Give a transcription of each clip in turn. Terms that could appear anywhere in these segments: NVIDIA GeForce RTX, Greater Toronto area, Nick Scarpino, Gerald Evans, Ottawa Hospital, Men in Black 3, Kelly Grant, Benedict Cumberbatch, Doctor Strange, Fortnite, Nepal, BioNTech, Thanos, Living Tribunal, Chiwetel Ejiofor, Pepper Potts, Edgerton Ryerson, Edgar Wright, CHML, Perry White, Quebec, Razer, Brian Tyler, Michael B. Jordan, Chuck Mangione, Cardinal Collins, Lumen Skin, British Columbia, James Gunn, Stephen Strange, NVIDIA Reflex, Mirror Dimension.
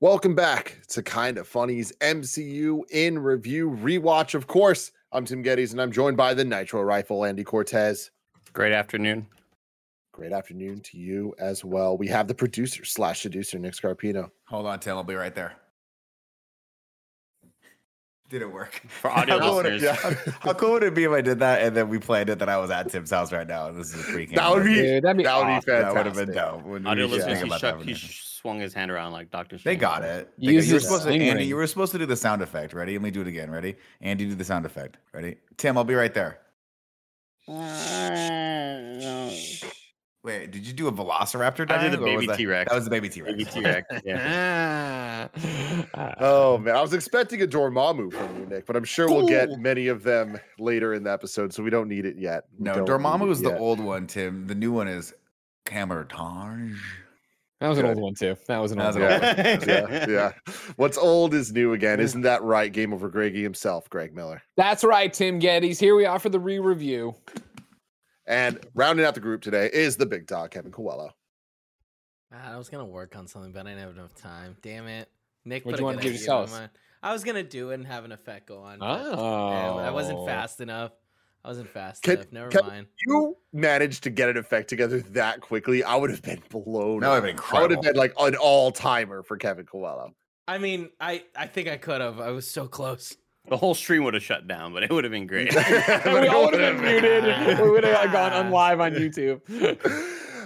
Welcome back to Kinda Funny's MCU in Review Rewatch. Of course, I'm Tim Geddes, and I'm joined by the Nitro Rifle, Andy Cortez. Great afternoon. Great afternoon to you as well. We have the producer slash seducer, Nick Scarpino. Hold on, Tim. I'll be right there. Did it work? For audio listeners. How cool would it be if I did that and then we planned it that I was at Tim's house right now? And this is a freaking. That would be fantastic. That would have been dope. Audio listeners, swung his hand around like Doctor Strange. They got it. You were supposed to do the sound effect. Ready? Let me do it again. Ready? Andy, do the sound effect. Ready? Tim, I'll be right there. Wait, did you do a Velociraptor dive? I did a baby T-Rex. That was the baby T-Rex. Baby T-Rex. Yeah. Oh man, I was expecting a Dormammu from you, Nick, but I'm sure we'll get many of them later in the episode, so we don't need it yet. No, Dormammu is the old one, Tim. The new one is Kamar-Taj. That was an old one, too. That was an old one. Yeah. What's old is new again. Isn't that right? Game over Greggy himself, Greg Miller. That's right, Tim Geddes. Here we are for the re-review. And rounding out the group today is the big dog, Kevin Coelho. I was going to work on something, but I didn't have enough time. Damn it. Nick, what do you want to give yourself? I was going to do it and have an effect go on. Oh. I wasn't fast enough. I wasn't fast enough. Never mind. You managed to get an effect together that quickly. I would have been blown. That would have been incredible. I would have been like an all-timer for Kevin Coelho. I mean, I think I could have. I was so close. The whole stream would have shut down, but it would have been great. We all would have been muted. We would have gone on live on YouTube.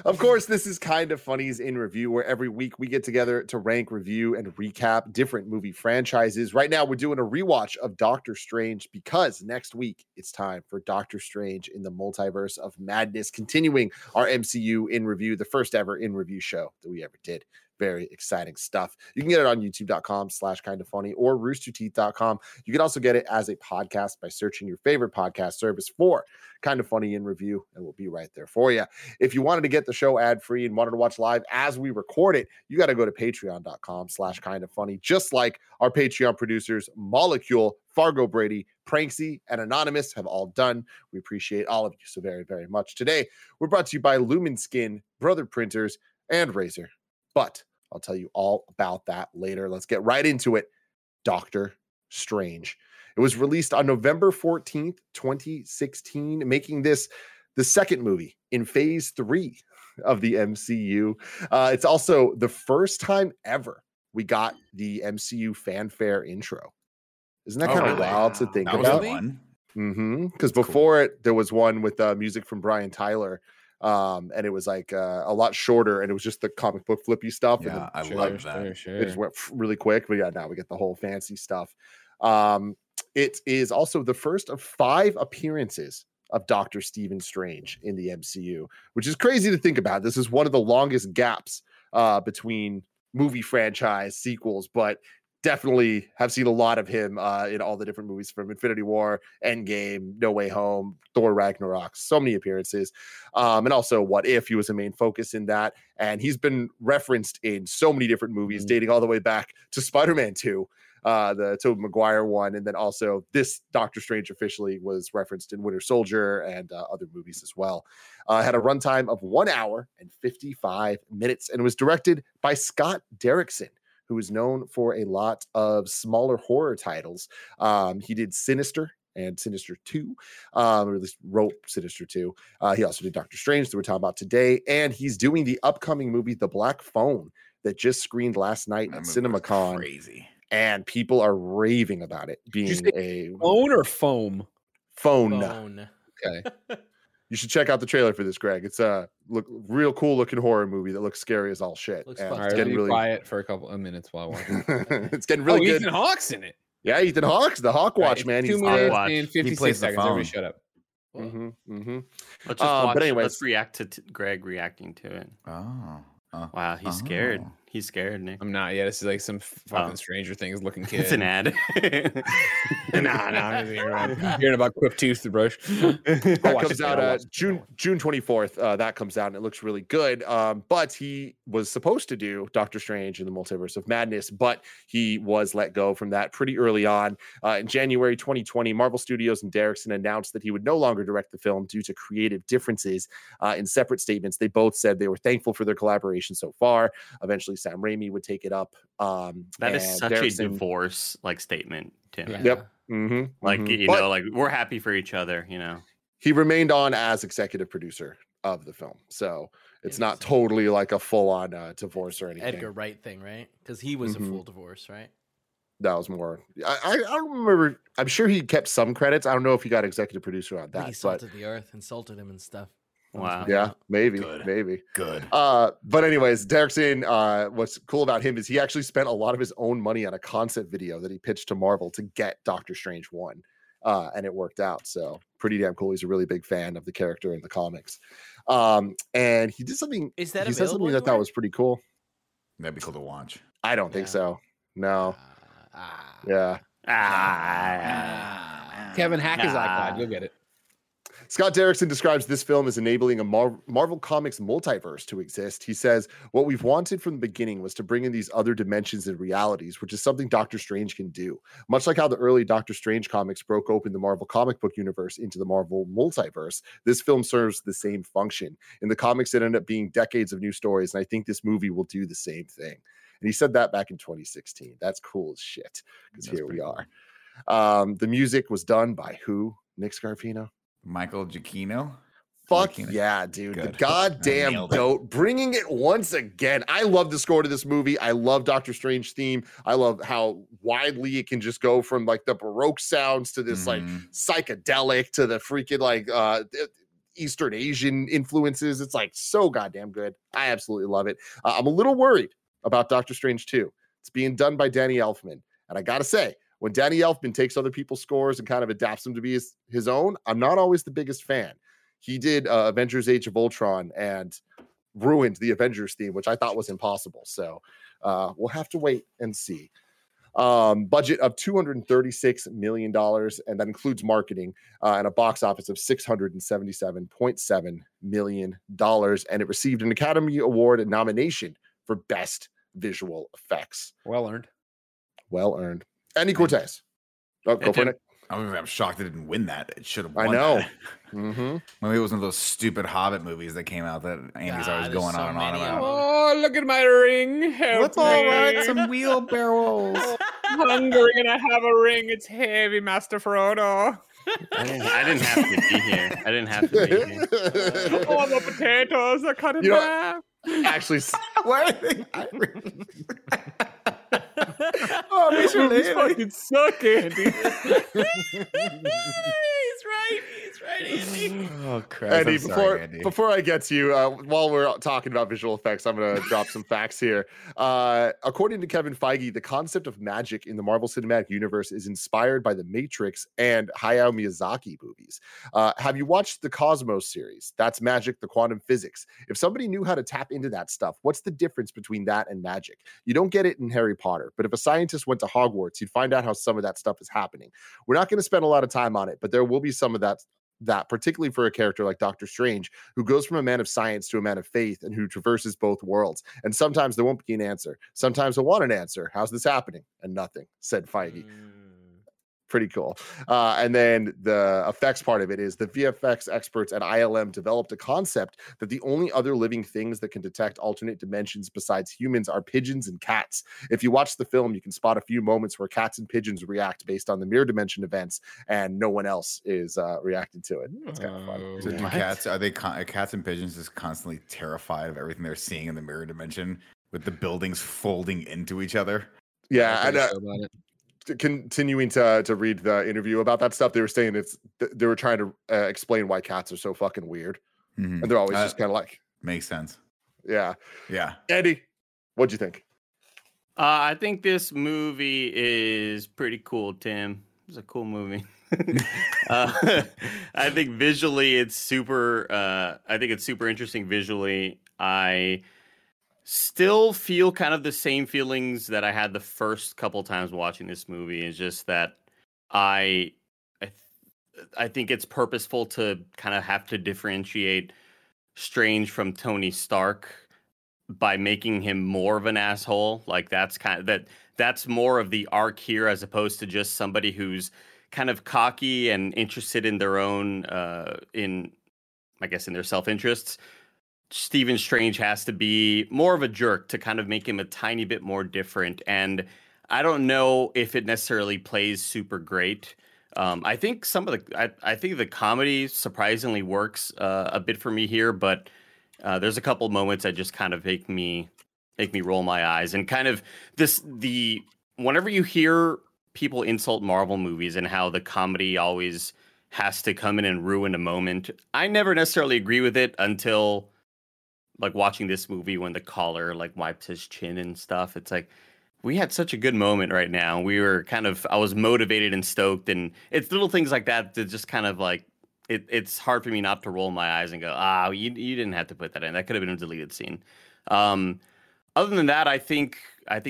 Of course, this is Kinda Funny's In Review, where every week we get together to rank, review, and recap different movie franchises. Right now, we're doing a rewatch of Doctor Strange because next week it's time for Doctor Strange in the Multiverse of Madness, continuing our MCU In Review, the first ever In Review show that we ever did. Very exciting stuff. You can get it on youtube.com/kindafunny or roosterteeth.com. You can also get it as a podcast by searching your favorite podcast service for Kinda Funny in Review, and we'll be right there for you. If you wanted to get the show ad-free and wanted to watch live as we record it, you got to go to patreon.com/kindafunny, just like our Patreon producers, Molecule, Fargo Brady, Pranksy, and Anonymous have all done. We appreciate all of you so very, very much. Today, we're brought to you by Lumen Skin, Brother Printers, and Razor. But I'll tell you all about that later. Let's get right into it. Doctor Strange. It was released on November 14th, 2016, making this the second movie in phase 3 of the MCU. It's also the first time ever we got the MCU fanfare intro. Isn't that kind of wild to think about? Mm-hmm. Because before it, there was one with music from Brian Tyler. And it was like a lot shorter, and it was just the comic book flippy stuff. Yeah, and I love that. It just went really quick, but yeah, now we get the whole fancy stuff. It is also the first of 5 appearances of Dr. Stephen Strange in the MCU, which is crazy to think about. This is one of the longest gaps between movie franchise sequels, but definitely have seen a lot of him in all the different movies from Infinity War, Endgame, No Way Home, Thor Ragnarok, so many appearances. And also What If, he was a main focus in that. And he's been referenced in so many different movies, dating all the way back to Spider-Man 2, the Tobey Maguire one. And then also this Doctor Strange officially was referenced in Winter Soldier and other movies as well. Had a runtime of 1 hour and 55 minutes and was directed by Scott Derrickson, who is known for a lot of smaller horror titles. He did Sinister and Sinister 2, or at least wrote Sinister 2. He also did Doctor Strange that we're talking about today, and he's doing the upcoming movie The Black Phone that just screened last night at CinemaCon. Crazy. And people are raving about it being a phone or foam phone. Okay. You should check out the trailer for this, Greg. It's a real cool looking horror movie that looks scary as all shit. Looks fun. All right, let me quiet for a couple of minutes while I watch it. It's getting really good. Ethan Hawke's in it. Yeah, Ethan Hawke's the Hawk Watch, right, man. He's and 56 seconds. Everybody shut up. Mm-hmm, mm-hmm. Let's just watch, but anyways, let's react to Greg reacting to it. Oh. Wow, he's scared. He's scared, Nick. I'm not. Yeah, this is like some fucking Stranger Things looking kid. It's an ad. I'm hearing about Quip Tooth the Brush. That comes out June 24th. That comes out and it looks really good. But he was supposed to do Doctor Strange in the Multiverse of Madness, but he was let go from that pretty early on. In January 2020, Marvel Studios and Derrickson announced that he would no longer direct the film due to creative differences. In separate statements, they both said they were thankful for their collaboration so far. Eventually, Sam Raimi would take it up. That is such a divorce like statement, Tim. Yeah. Yep. Mm-hmm. Like, you know, like we're happy for each other, you know. He remained on as executive producer of the film. So it's not totally like a full on divorce or anything. Edgar Wright thing, right? Because he was a full divorce, right? That was more. I don't remember. I'm sure he kept some credits. I don't know if he got executive producer on that. He salted the earth, insulted him and stuff. Wow. Yeah, maybe. Good. Maybe. Good. But anyways, Derrickson, what's cool about him is he actually spent a lot of his own money on a concept video that he pitched to Marvel to get Doctor Strange 1. And it worked out. So pretty damn cool. He's a really big fan of the character in the comics. And he did something. Is that available? That I thought was pretty cool. That'd be cool to watch. I don't think so. No. Kevin Hackett's iPod. You'll get it. Scott Derrickson describes this film as enabling a Marvel Comics multiverse to exist. He says, what we've wanted from the beginning was to bring in these other dimensions and realities, which is something Doctor Strange can do. Much like how the early Doctor Strange comics broke open the Marvel comic book universe into the Marvel multiverse, this film serves the same function. In the comics, it ended up being decades of new stories, and I think this movie will do the same thing. And he said that back in 2016. That's cool as shit, because here we are. The music was done by who? Nick Scarpino? Michael Giacchino? Fuck yeah, dude. Good. The goddamn goat. Bringing it once again. I love the score to this movie. I love Doctor Strange theme. I love how widely it can just go from like the Baroque sounds to this like psychedelic to the freaking like Eastern Asian influences. It's like so goddamn good. I absolutely love it. I'm a little worried about Doctor Strange 2. It's being done by Danny Elfman. And I gotta say, when Danny Elfman takes other people's scores and kind of adapts them to be his own, I'm not always the biggest fan. He did Avengers Age of Ultron and ruined the Avengers theme, which I thought was impossible. So we'll have to wait and see. Budget of $236 million, and that includes marketing, and a box office of $677.7 million. And it received an Academy Award nomination for Best Visual Effects. Well earned. Andy Cortez. Oh, go for it. I'm shocked it didn't win that. It should have won. I know. Mm-hmm. Maybe it was one of those stupid Hobbit movies that came out that Andy's always going on and on about. Oh, look at my ring. Let's all ride some wheelbarrows. I'm hungry and I have a ring. It's heavy, Master Frodo. I didn't have to be here. Oh, the potatoes. I cut it down. Actually, why are they Irish? Oh, he's fucking suck, Andy. He's right, Andy. Oh, crap. Andy, before I get to you, while we're talking about visual effects, I'm going to drop some facts here. According to Kevin Feige, the concept of magic in the Marvel Cinematic Universe is inspired by The Matrix and Hayao Miyazaki movies. Have you watched the Cosmos series? That's magic, the quantum physics. If somebody knew how to tap into that stuff, what's the difference between that and magic? You don't get it in Harry Potter, but if a scientist went to Hogwarts, you'd find out how some of that stuff is happening. We're not going to spend a lot of time on it, but there will be some of that particularly for a character like Doctor Strange, who goes from a man of science to a man of faith and who traverses both worlds. And sometimes there won't be an answer. Sometimes I want an answer. How's this happening? And nothing, said Feige. pretty cool. And then the effects part of it is the VFX experts at ILM developed a concept that the only other living things that can detect alternate dimensions besides humans are pigeons and cats. If you watch the film, you can spot a few moments where cats and pigeons react based on the mirror dimension events, and no one else is reacting to it. It's kind of fun. So do cats, are they cats and pigeons just constantly terrified of everything they're seeing in the mirror dimension, with the buildings folding into each other? Yeah, I know. Continuing to read the interview about that stuff, they were saying they were trying to explain why cats are so fucking weird, and they're always just kind of like, makes sense. Yeah. Andy, what'd you think? I think this movie is pretty cool, Tim. It's a cool movie. I think visually it's super. I think it's super interesting visually. I still feel kind of the same feelings that I had the first couple times watching this movie. Is just that I think it's purposeful to kind of have to differentiate Strange from Tony Stark by making him more of an asshole. Like that's kind of that's more of the arc here, as opposed to just somebody who's kind of cocky and interested in their own in their self-interests. Stephen Strange has to be more of a jerk to kind of make him a tiny bit more different. And I don't know if it necessarily plays super great. I think I think the comedy surprisingly works a bit for me here, but there's a couple moments that just kind of make me roll my eyes. And kind of whenever you hear people insult Marvel movies and how the comedy always has to come in and ruin a moment, I never necessarily agree with it until, like, watching this movie when the caller like wipes his chin and stuff. It's like, we had such a good moment right now. We were I was motivated and stoked, and it's little things like that that just kind of like, it's hard for me not to roll my eyes and go, you didn't have to put that in. That could have been a deleted scene. Other than that, I think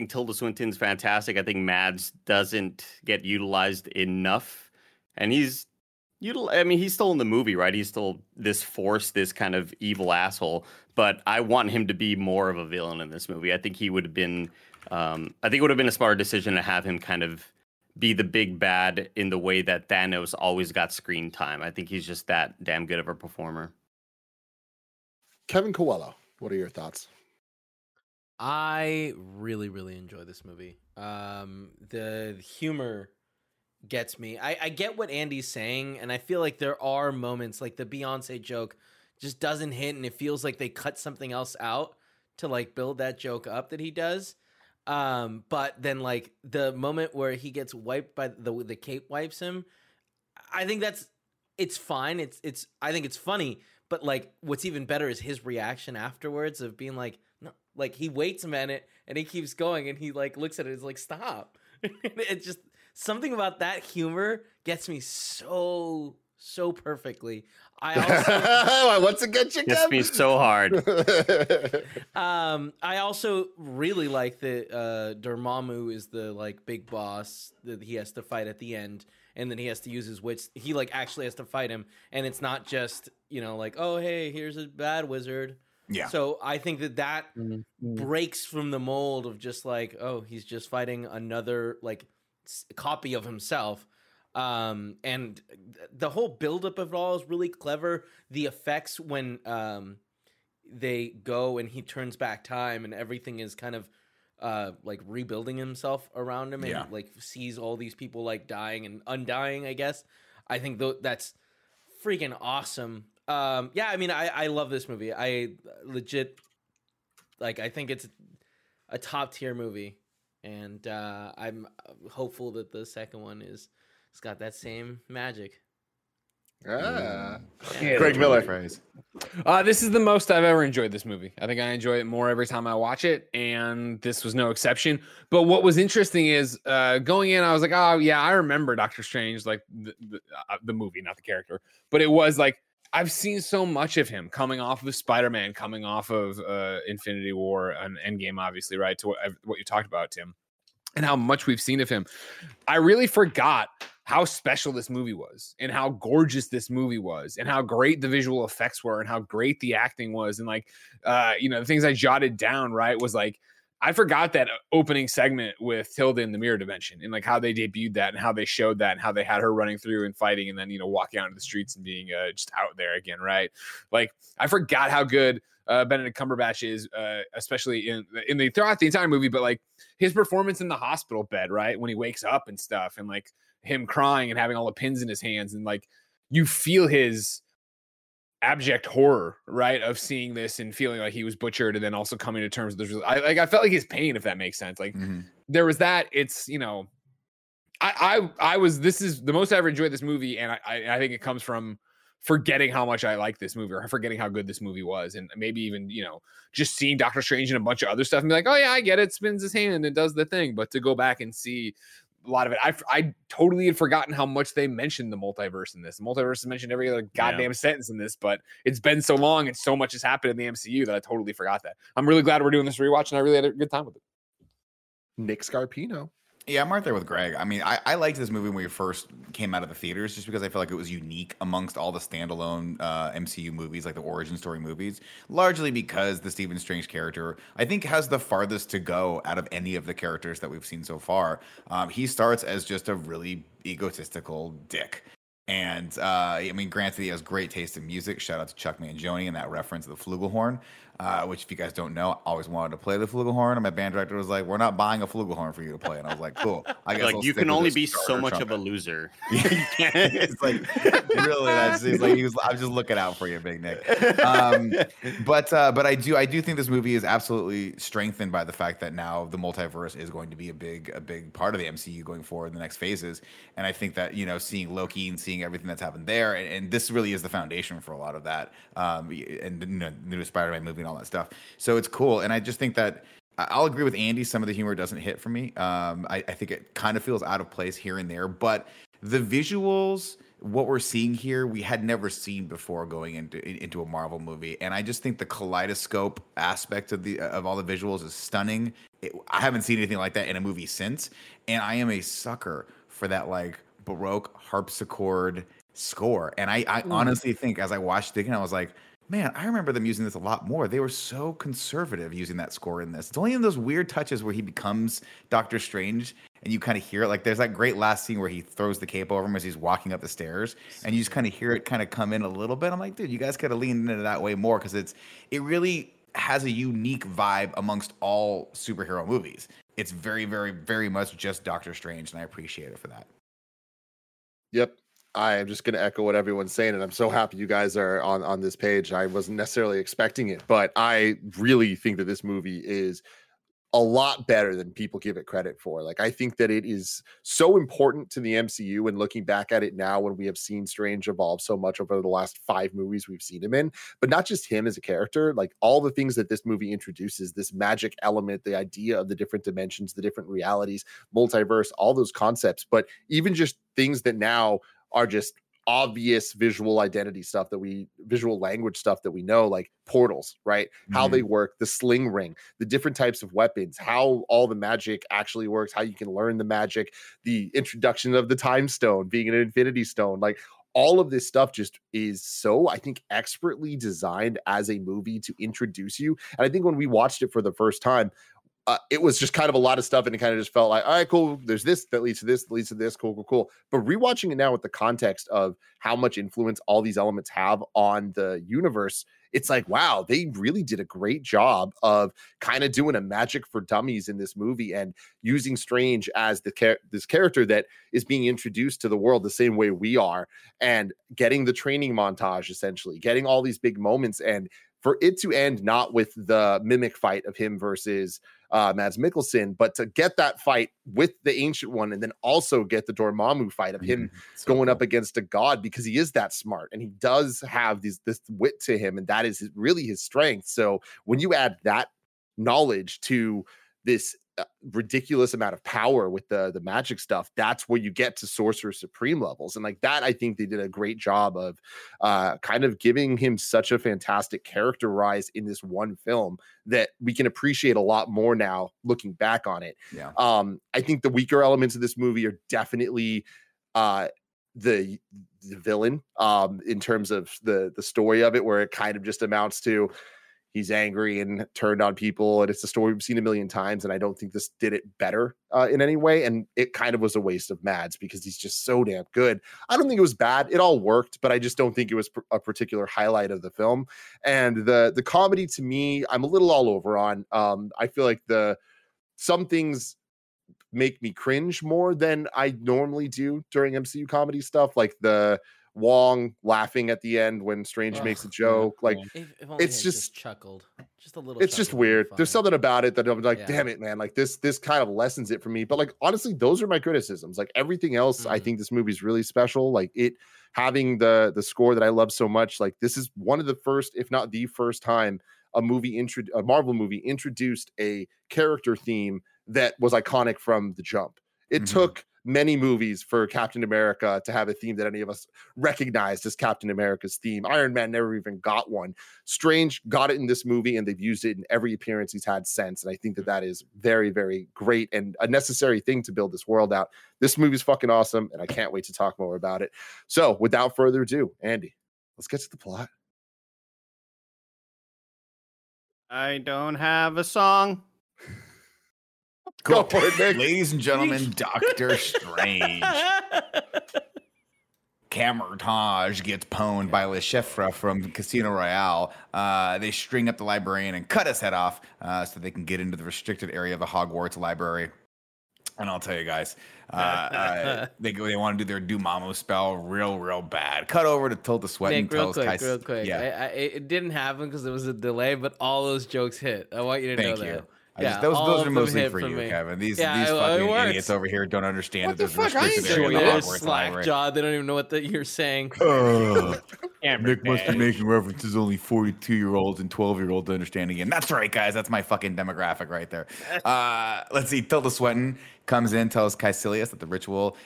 Tilda Swinton's fantastic. I think Mads doesn't get utilized enough, and he's still in the movie, right? He's still this force, this kind of evil asshole, but I want him to be more of a villain in this movie. I think he would have been, it would have been a smarter decision to have him kind of be the big bad in the way that Thanos always got screen time. I think he's just that damn good of a performer. Kevin Coelho, what are your thoughts? I really, really enjoy this movie. The humor gets me. I get what Andy's saying, and I feel like there are moments like the Beyonce joke just doesn't hit, and it feels like they cut something else out to like build that joke up that he does. But then like the moment where he gets wiped by the cape wipes him, I think it's fine. I think it's funny, but like what's even better is his reaction afterwards of being like, no, like he waits a minute and he keeps going and he like looks at it and is like, stop. It just, something about that humor gets me so perfectly. I also once again, it gets me so hard. I also really like that Dormammu is the like big boss that he has to fight at the end, and then he has to use his wits. He like actually has to fight him, and it's not just like, oh hey, here's a bad wizard. Yeah. So I think that breaks from the mold of just like, oh, he's just fighting another like copy of himself, and the whole buildup of it all is really clever. The effects when they go and he turns back time and everything is kind of like rebuilding himself around him, and like sees all these people like dying and undying, I guess. I think that's freaking awesome. I mean, I love this movie. I legit I think it's a top tier movie. And I'm hopeful that the second one it's got that same magic. Greg Miller phrase. This is the most I've ever enjoyed this movie. I think I enjoy it more every time I watch it, and this was no exception. But what was interesting is going in, I was like, oh yeah, I remember Doctor Strange, like the movie, not the character. But it was like, I've seen so much of him coming off of Spider-Man, coming off of Infinity War and Endgame, obviously, right? To what you talked about, Tim, and how much we've seen of him. I really forgot how special this movie was, and how gorgeous this movie was, and how great the visual effects were, and how great the acting was. And the things I jotted down, right, was like, I forgot that opening segment with Tilda in the mirror dimension and like how they debuted that and how they showed that and how they had her running through and fighting and then, you know, walking out into the streets and being just out there again. Right. Like I forgot how good Benedict Cumberbatch is, especially in the throughout the entire movie, but like his performance in the hospital bed, right. When he wakes up and stuff and like him crying and having all the pins in his hands and like you feel his abject horror, right, of seeing this and feeling like he was butchered and then also coming to terms with the, I felt like his pain, if that makes sense. Like there was that. It's, you know, this is the most I've ever enjoyed this movie, and I think it comes from forgetting how much I like this movie or forgetting how good this movie was, and maybe even, you know, just seeing Doctor Strange and a bunch of other stuff and be like, oh yeah, I get it, spins his hand and does the thing. But to go back and see a lot of it, I totally had forgotten how much they mentioned the multiverse in this. The multiverse is mentioned every other goddamn sentence in this, but it's been so long and so much has happened in the MCU that I totally forgot that. I'm really glad we're doing this rewatch, and I really had a good time with it. Nick Scarpino. Yeah, I'm right there with Greg. I mean, I liked this movie when we first came out of the theaters just because I felt like it was unique amongst all the standalone MCU movies, like the origin story movies, largely because the Stephen Strange character, I think, has the farthest to go out of any of the characters that we've seen so far. He starts as just a really egotistical dick. And I mean, granted, he has great taste in music. Shout out to Chuck Mangione and that reference of the flugelhorn, which, if you guys don't know, I always wanted to play the flugelhorn. And my band director was like, "We're not buying a flugelhorn for you to play." And I was like, "Cool." I guess like, you can only be so much trumpet. Of a loser. It's like really, that's he's like, he was. I'm just looking out for you, Big Nick. But I do think this movie is absolutely strengthened by the fact that now the multiverse is going to be a big part of the MCU going forward in the next phases. And I think that, you know, seeing Loki and seeing everything that's happened there, and this really is the foundation for a lot of that, and, you know, the new Spider-Man movie and all that stuff. So it's cool, and I just think that I'll agree with Andy, some of the humor doesn't hit for me. I think it kind of feels out of place here and there, but the visuals, what we're seeing here, we had never seen before going into a Marvel movie, and I just think the kaleidoscope aspect of all the visuals is stunning. I haven't seen anything like that in a movie since, and I am a sucker for that, like, Baroque harpsichord score. And I honestly think as I watched it again, I was like, man, I remember them using this a lot more. They were so conservative using that score in this. It's only in those weird touches where he becomes Doctor Strange and you kind of hear it. Like, there's that great last scene where he throws the cape over him as he's walking up the stairs, and you just kind of hear it kind of come in a little bit. I'm like, dude, you guys could have leaned into that way more, because it really has a unique vibe amongst all superhero movies. It's very, very, very much just Doctor Strange, and I appreciate it for that. Yep. I am just going to echo what everyone's saying, and I'm so happy you guys are on this page. I wasn't necessarily expecting it, but I really think that this movie is a lot better than people give it credit for. Like, I think that it is so important to the MCU, and looking back at it now when we have seen Strange evolve so much over the last 5 movies we've seen him in, but not just him as a character, like all the things that this movie introduces, this magic element, the idea of the different dimensions, the different realities, multiverse, all those concepts, but even just things that now are just obvious visual identity stuff that visual language stuff that we know, like portals, right? How they work, the sling ring, the different types of weapons, how all the magic actually works, how you can learn the magic, the introduction of the time stone being an infinity stone, like all of this stuff just is so, I think, expertly designed as a movie to introduce you. And I think when we watched it for the first time, it was just kind of a lot of stuff, and it kind of just felt like, all right, cool, there's this that leads to this, that leads to this, cool. But rewatching it now with the context of how much influence all these elements have on the universe, it's like, wow, they really did a great job of kind of doing a magic for dummies in this movie and using Strange as this character that is being introduced to the world the same way we are, and getting the training montage, essentially, getting all these big moments, and for it to end not with the mimic fight of him versus Mads Mikkelsen, but to get that fight with the Ancient One, and then also get the Dormammu fight of him going up against a god, because he is that smart and he does have this wit to him, and that is really his strength. So when you add that knowledge to this ridiculous amount of power with the magic stuff, that's where you get to Sorcerer Supreme levels. And like that, I think they did a great job of kind of giving him such a fantastic character rise in this one film that we can appreciate a lot more now looking back on it. Yeah. I think the weaker elements of this movie are definitely the villain in terms of the story of it, where it kind of just amounts to, he's angry and turned on people. And it's a story we've seen a million times. And I don't think this did it better in any way. And it kind of was a waste of Mads because he's just so damn good. I don't think it was bad. It all worked, but I just don't think it was a particular highlight of the film. And the comedy to me, I'm a little all over on. I feel like some things make me cringe more than I normally do during MCU comedy stuff. Like the Wong laughing at the end when Strange makes a joke. Like it's just chuckled just a little. It's just weird. There's something about it that I'm like, damn it, man. Like this kind of lessens it for me. But like, honestly, those are my criticisms. Like everything else, I think this movie's really special. Like it having the score that I love so much. Like this is one of the first, if not the first time a Marvel movie introduced a character theme that was iconic from the jump. It took many movies for Captain America to have a theme that any of us recognized as Captain America's theme. Iron Man never even got one. Strange got it in this movie, and they've used it in every appearance he's had since. And I think that is very, very great and a necessary thing to build this world out. This movie's fucking awesome, and I can't wait to talk more about it. So without further ado, Andy, let's get to the plot. I don't have a song. Cool. Go for it, ladies and gentlemen, Doctor Strange. Kamar-Taj gets pwned by Le Chiffre from Casino Royale. They string up the librarian and cut his head off so they can get into the restricted area of the Hogwarts library. And I'll tell you guys, they want to do their Dormammu spell real bad. Cut over to Tilda Swinton. Nick, real quick. Yeah. It didn't happen because there was a delay, but all those jokes hit. I want you to know that. Those are mostly for you, Kevin. These fucking idiots over here don't understand that there's restricted area. They're slack-jawed. They don't even know what you're saying. Nick must be making references only 42-year-olds and 12-year-olds understand again. That's right, guys. That's my fucking demographic right there. Let's see. Tilda Swinton comes in, tells Caecilius that the ritual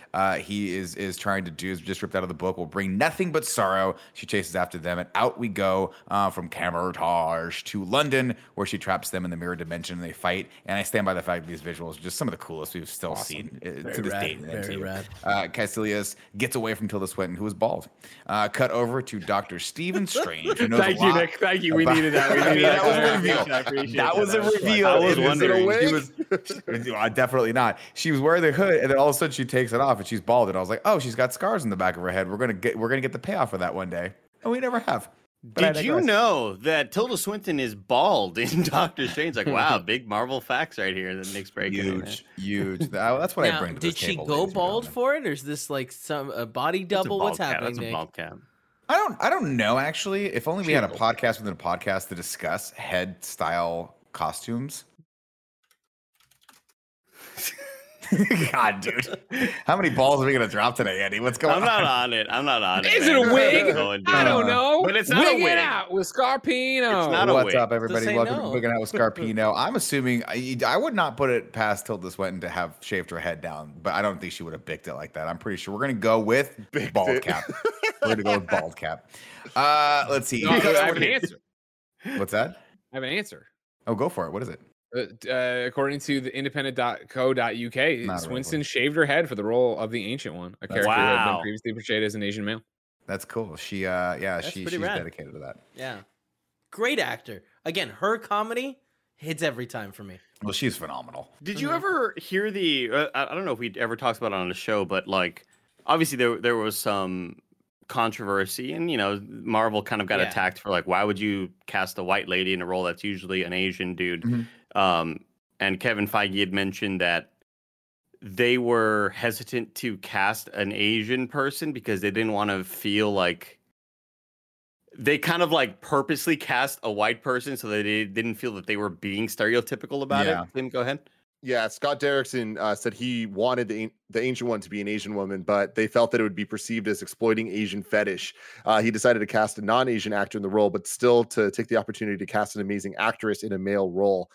he is trying to do is just ripped out of the book will bring nothing but sorrow. She chases after them, and out we go from Kamar-Taj to London, where she traps them in the mirror dimension, and they fight. And I stand by the fact that these visuals are just some of the coolest we've still seen to this date. Caecilius gets away from Tilda Swinton, who is bald. Cut over to Dr. Stephen Strange. Thank you, Nick. Thank you. We needed that. That was a reveal. I was wondering. Definitely not. She was wearing the hood, and then all of a sudden she takes it off, and she's bald. And I was like, "Oh, she's got scars in the back of her head. We're gonna get the payoff for that one day." And we never have. But did you know that Tilda Swinton is bald in Doctor Strange? Like, wow, big Marvel facts right here that Nick's breaking. Huge. That's what I bring to the table. Did she go bald for it, or is this like a body double? What's happening? That's a bald cap. I don't know, actually. If only we had a podcast within a podcast to discuss head style costumes. God, dude. How many balls are we going to drop today, Andy? What's going on? I'm not on it. Is it a wig? I don't know. But it's not a wig. Wig it out with Scarpino. It's not a wig. What's up, everybody? Welcome to Wigging Out with Scarpino. I'm assuming I would not put it past Tilda Swinton to have shaved her head down, but I don't think she would have bicked it like that. I'm pretty sure we're going to go with bald cap. We're going to go with bald cap. Let's see. No, I have an answer. What's that? I have an answer. Oh, go for it. What is it? According to the independent.co.uk, Swinton shaved her head for the role of the Ancient One, a character who had been previously portrayed as an Asian male. That's cool. She's dedicated to that. Yeah, great actor. Again, her comedy hits every time for me. Well, she's phenomenal. Did you ever hear the? I don't know if we ever talked about it on the show, but like, obviously there was some controversy, and you know, Marvel kind of got attacked for like, why would you cast a white lady in a role that's usually an Asian dude? Mm-hmm. And Kevin Feige had mentioned that they were hesitant to cast an Asian person because they didn't want to feel like they kind of like purposely cast a white person so that they didn't feel that they were being stereotypical about it. Tim, go ahead. Yeah, Scott Derrickson said he wanted the Ancient One to be an Asian woman, but they felt that it would be perceived as exploiting Asian fetish. He decided to cast a non-Asian actor in the role, but still to take the opportunity to cast an amazing actress in a male role.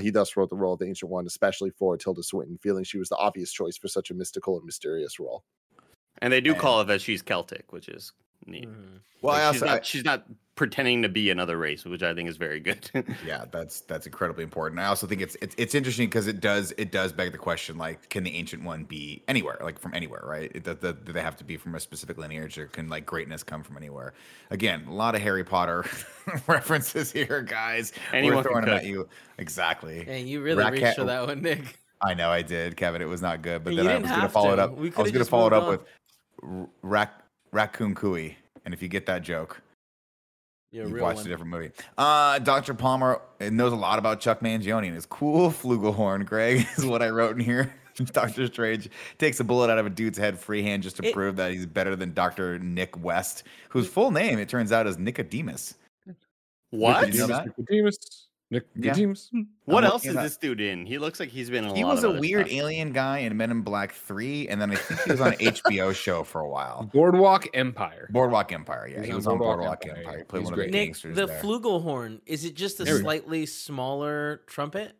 He thus wrote the role of the Ancient One, especially for Tilda Swinton, feeling she was the obvious choice for such a mystical and mysterious role. And they do call it that she's Celtic, which is neat. Well, like, she's not pretending to be another race, which I think is very good. Yeah, that's incredibly important. I also think it's interesting because it does beg the question, like, can the ancient one be anywhere, like from anywhere, right? Do they have to be from a specific lineage, or can like greatness come from anywhere? Again, a lot of Harry Potter references here, guys. Anyone throwing them at you. Exactly. And you really reached for that one, Nick. I know I did, Kevin. It was not good, but then I was going to follow it up. I was going to follow it up with Raccoon Cooey, and if you get that joke, you've watched a different movie. Dr. Palmer knows a lot about Chuck Mangione and his cool flugelhorn, Greg, is what I wrote in here. Dr. Strange takes a bullet out of a dude's head freehand just to prove that he's better than Dr. Nick West, whose full name, it turns out, is Nicodemus. What? Nicodemus? Yeah. What else is this dude in? He looks like he's been in a lot of He was a weird alien guy in Men in Black 3, and then I think he was on an HBO show for a while. Boardwalk Empire, yeah. He was on Boardwalk Empire. He played one of the gangsters there. The flugelhorn, is it just a slightly smaller trumpet?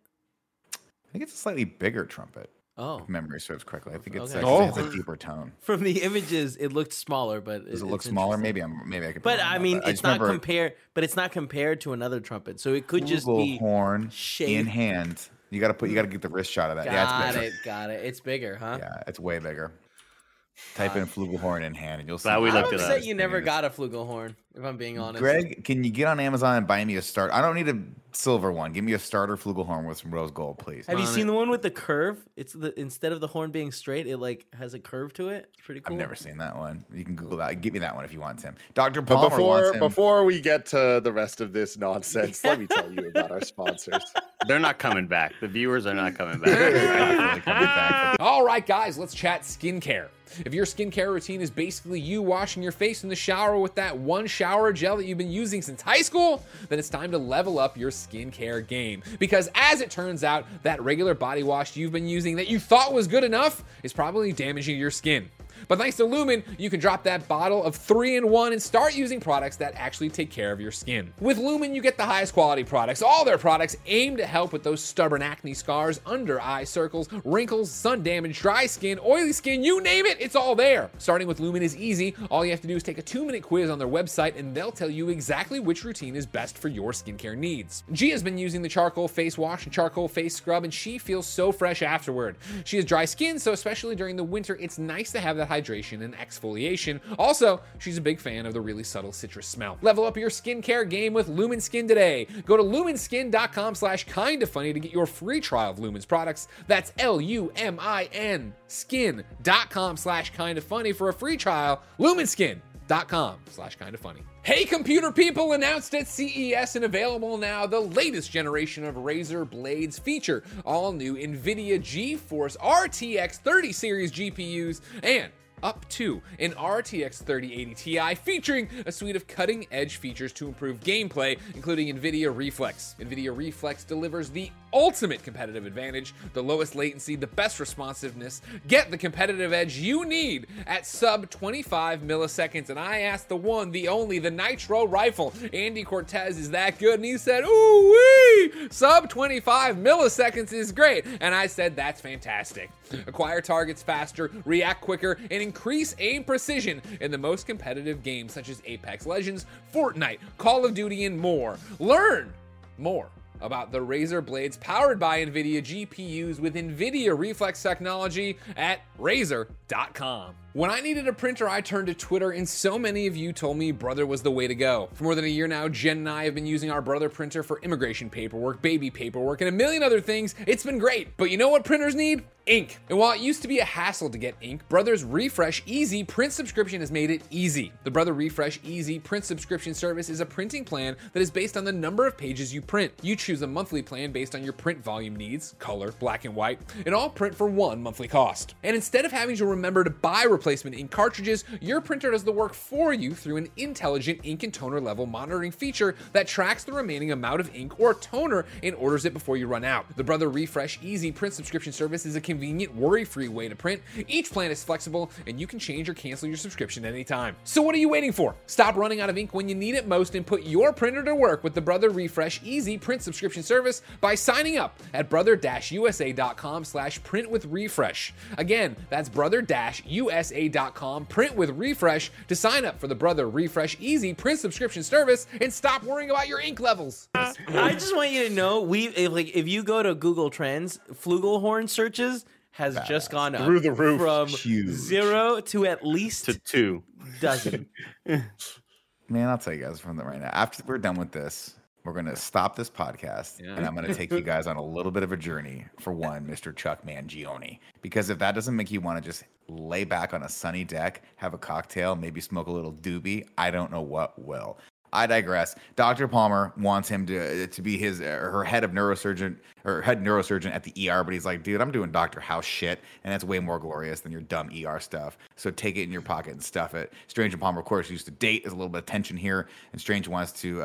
I think it's a slightly bigger trumpet. Oh. If memory serves correctly. I think it's a deeper tone. From the images, it looked smaller, but does it look smaller? Maybe I could. But I mean, it's not compared to another trumpet, so it could just be horn shaped. In hand. You got to get the wrist shot of that. Got it. It's bigger, huh? Yeah, it's way bigger. Type in flugelhorn in hand, and you'll see. I'm upset you never got a flugelhorn, if I'm being honest. Greg, can you get on Amazon and buy me a starter? I don't need a silver one. Give me a starter flugelhorn with some rose gold, please. Have you seen the one with the curve? It's instead of the horn being straight, it like has a curve to it. It's pretty cool. I've never seen that one. You can Google that. Give me that one if you want, Tim. Dr. Palmer wants him. Before we get to the rest of this nonsense, let me tell you about our sponsors. They're not coming back. The viewers are not coming back. All right, guys, let's chat skincare. If your skincare routine is basically you washing your face in the shower with that one shower gel that you've been using since high school, then it's time to level up your skincare game. Because as it turns out, that regular body wash you've been using that you thought was good enough is probably damaging your skin. But thanks to Lumen, you can drop that bottle of 3-in-1 and start using products that actually take care of your skin. With Lumen, you get the highest quality products. All their products aim to help with those stubborn acne scars, under eye circles, wrinkles, sun damage, dry skin, oily skin, you name it, it's all there. Starting with Lumen is easy. All you have to do is take a 2-minute quiz on their website, and they'll tell you exactly which routine is best for your skincare needs. Gia's been using the charcoal face wash and charcoal face scrub, and she feels so fresh afterward. She has dry skin, so especially during the winter, it's nice to have that hydration and exfoliation. Also, she's a big fan of the really subtle citrus smell. Level up your skincare game with Lumen Skin today. Go to lumenskin.com/kindafunny to get your free trial of Lumen's products. That's LUMIN skin.com/kindafunny for a free trial. lumenskin.com/kindafunny. Hey, computer people, announced at CES and available now, the latest generation of Razer Blades feature all new NVIDIA GeForce RTX 30 series GPUs and up to an RTX 3080 Ti featuring a suite of cutting-edge features to improve gameplay, including NVIDIA Reflex. NVIDIA Reflex delivers the ultimate competitive advantage, the lowest latency, the best responsiveness. Get the competitive edge you need at sub 25 milliseconds. And I asked the one, the only, the Nitro Rifle, Andy Cortez, is that good? And he said, ooh-wee, sub 25 milliseconds is great. And I said, that's fantastic. Acquire targets faster, react quicker, and increase aim precision in the most competitive games such as Apex Legends, Fortnite, Call of Duty, and more. Learn more about the Razer Blades powered by NVIDIA GPUs with NVIDIA Reflex technology at Razer.com. When I needed a printer, I turned to Twitter, and so many of you told me Brother was the way to go. For more than a year now, Jen and I have been using our Brother printer for immigration paperwork, baby paperwork, and a million other things. It's been great. But you know what printers need? Ink. And while it used to be a hassle to get ink, Brother's Refresh Easy print subscription has made it easy. The Brother Refresh Easy print subscription service is a printing plan that is based on the number of pages you print. You choose a monthly plan based on your print volume needs, color, black and white, and all print for one monthly cost. And instead of having to remember to buy replacement ink cartridges, your printer does the work for you through an intelligent ink and toner level monitoring feature that tracks the remaining amount of ink or toner and orders it before you run out. The Brother Refresh Easy print subscription service is a convenient, worry-free way to print. Each plan is flexible, and you can change or cancel your subscription anytime. So what are you waiting for? Stop running out of ink when you need it most and put your printer to work with the Brother Refresh Easy print subscription service by signing up at brother-usa.com/printwithrefresh. Again, that's brother-usa.com USA.com. Print with Refresh to sign up for the Brother Refresh Easy print subscription service and stop worrying about your ink levels. I just want you to know, if you go to Google Trends, Flugelhorn searches has just gone up through the roof from zero to at least to 2 dozen. Man, I'll tell you guys from the right now. After we're done with this, we're going to stop this podcast, and I'm going to take you guys on a little bit of a journey for one, Mr. Chuck Mangione. Because if that doesn't make you want to just lay back on a sunny deck, have a cocktail, maybe smoke a little doobie, I don't know what will. I digress. Dr. Palmer wants him to be his or her head neurosurgeon at the ER, but he's like, dude, I'm doing Dr. House shit, and that's way more glorious than your dumb ER stuff. So take it in your pocket and stuff it. Strange and Palmer, of course, used to date. There's a little bit of tension here, and Strange wants to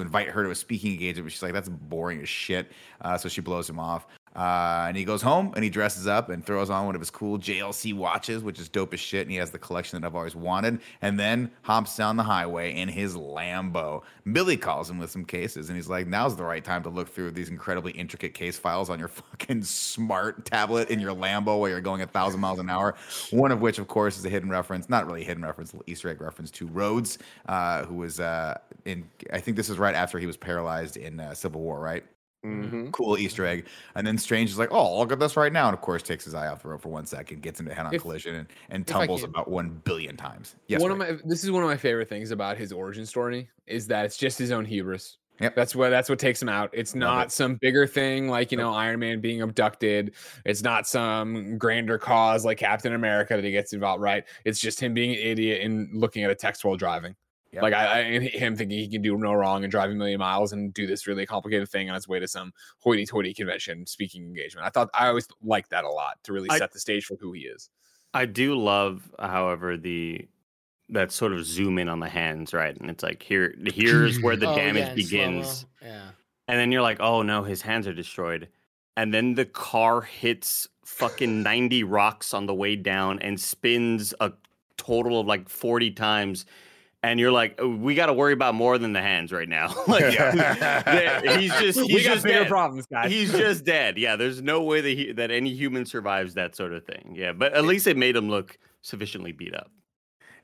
invite her to a speaking engagement, but she's like, that's boring as shit. So she blows him off. And he goes home and he dresses up and throws on one of his cool JLC watches, which is dope as shit. And he has the collection that I've always wanted. And then hops down the highway in his Lambo. Billy calls him with some cases. And he's like, now's the right time to look through these incredibly intricate case files on your fucking smart tablet in your Lambo while you're going 1,000 miles an hour. One of which, of course, is a hidden reference. Not really a hidden reference, a little Easter egg reference to Rhodes, who was in, I think this is right after he was paralyzed in Civil War, right? Mm-hmm. Cool Easter egg. And then Strange is like, oh, I'll get this right now. And of course, takes his eye off the road for 1 second, gets into head-on collision, and tumbles about 1 billion times. Yes, this is one of my favorite things about his origin story is that it's just his own hubris. Yep. That's what takes him out. It's not some bigger thing like, you know, Iron Man being abducted. It's not some grander cause like Captain America that he gets involved, right? It's just him being an idiot and looking at a text while driving. Yep. Like him thinking he can do no wrong and drive a million miles and do this really complicated thing on his way to some hoity-toity convention speaking engagement. I always liked that a lot to really set the stage for who he is. I do love, however, that sort of zoom in on the hands, right? And it's like here's where the damage begins. Yeah. And then you're like, oh no, his hands are destroyed. And then the car hits fucking 90 rocks on the way down and spins a total of like 40 times. And you're like, we got to worry about more than the hands right now. Like, he's just dead. Problems, guys. He's just dead. Yeah, there's no way that that any human survives that sort of thing. Yeah, but at least it made him look sufficiently beat up.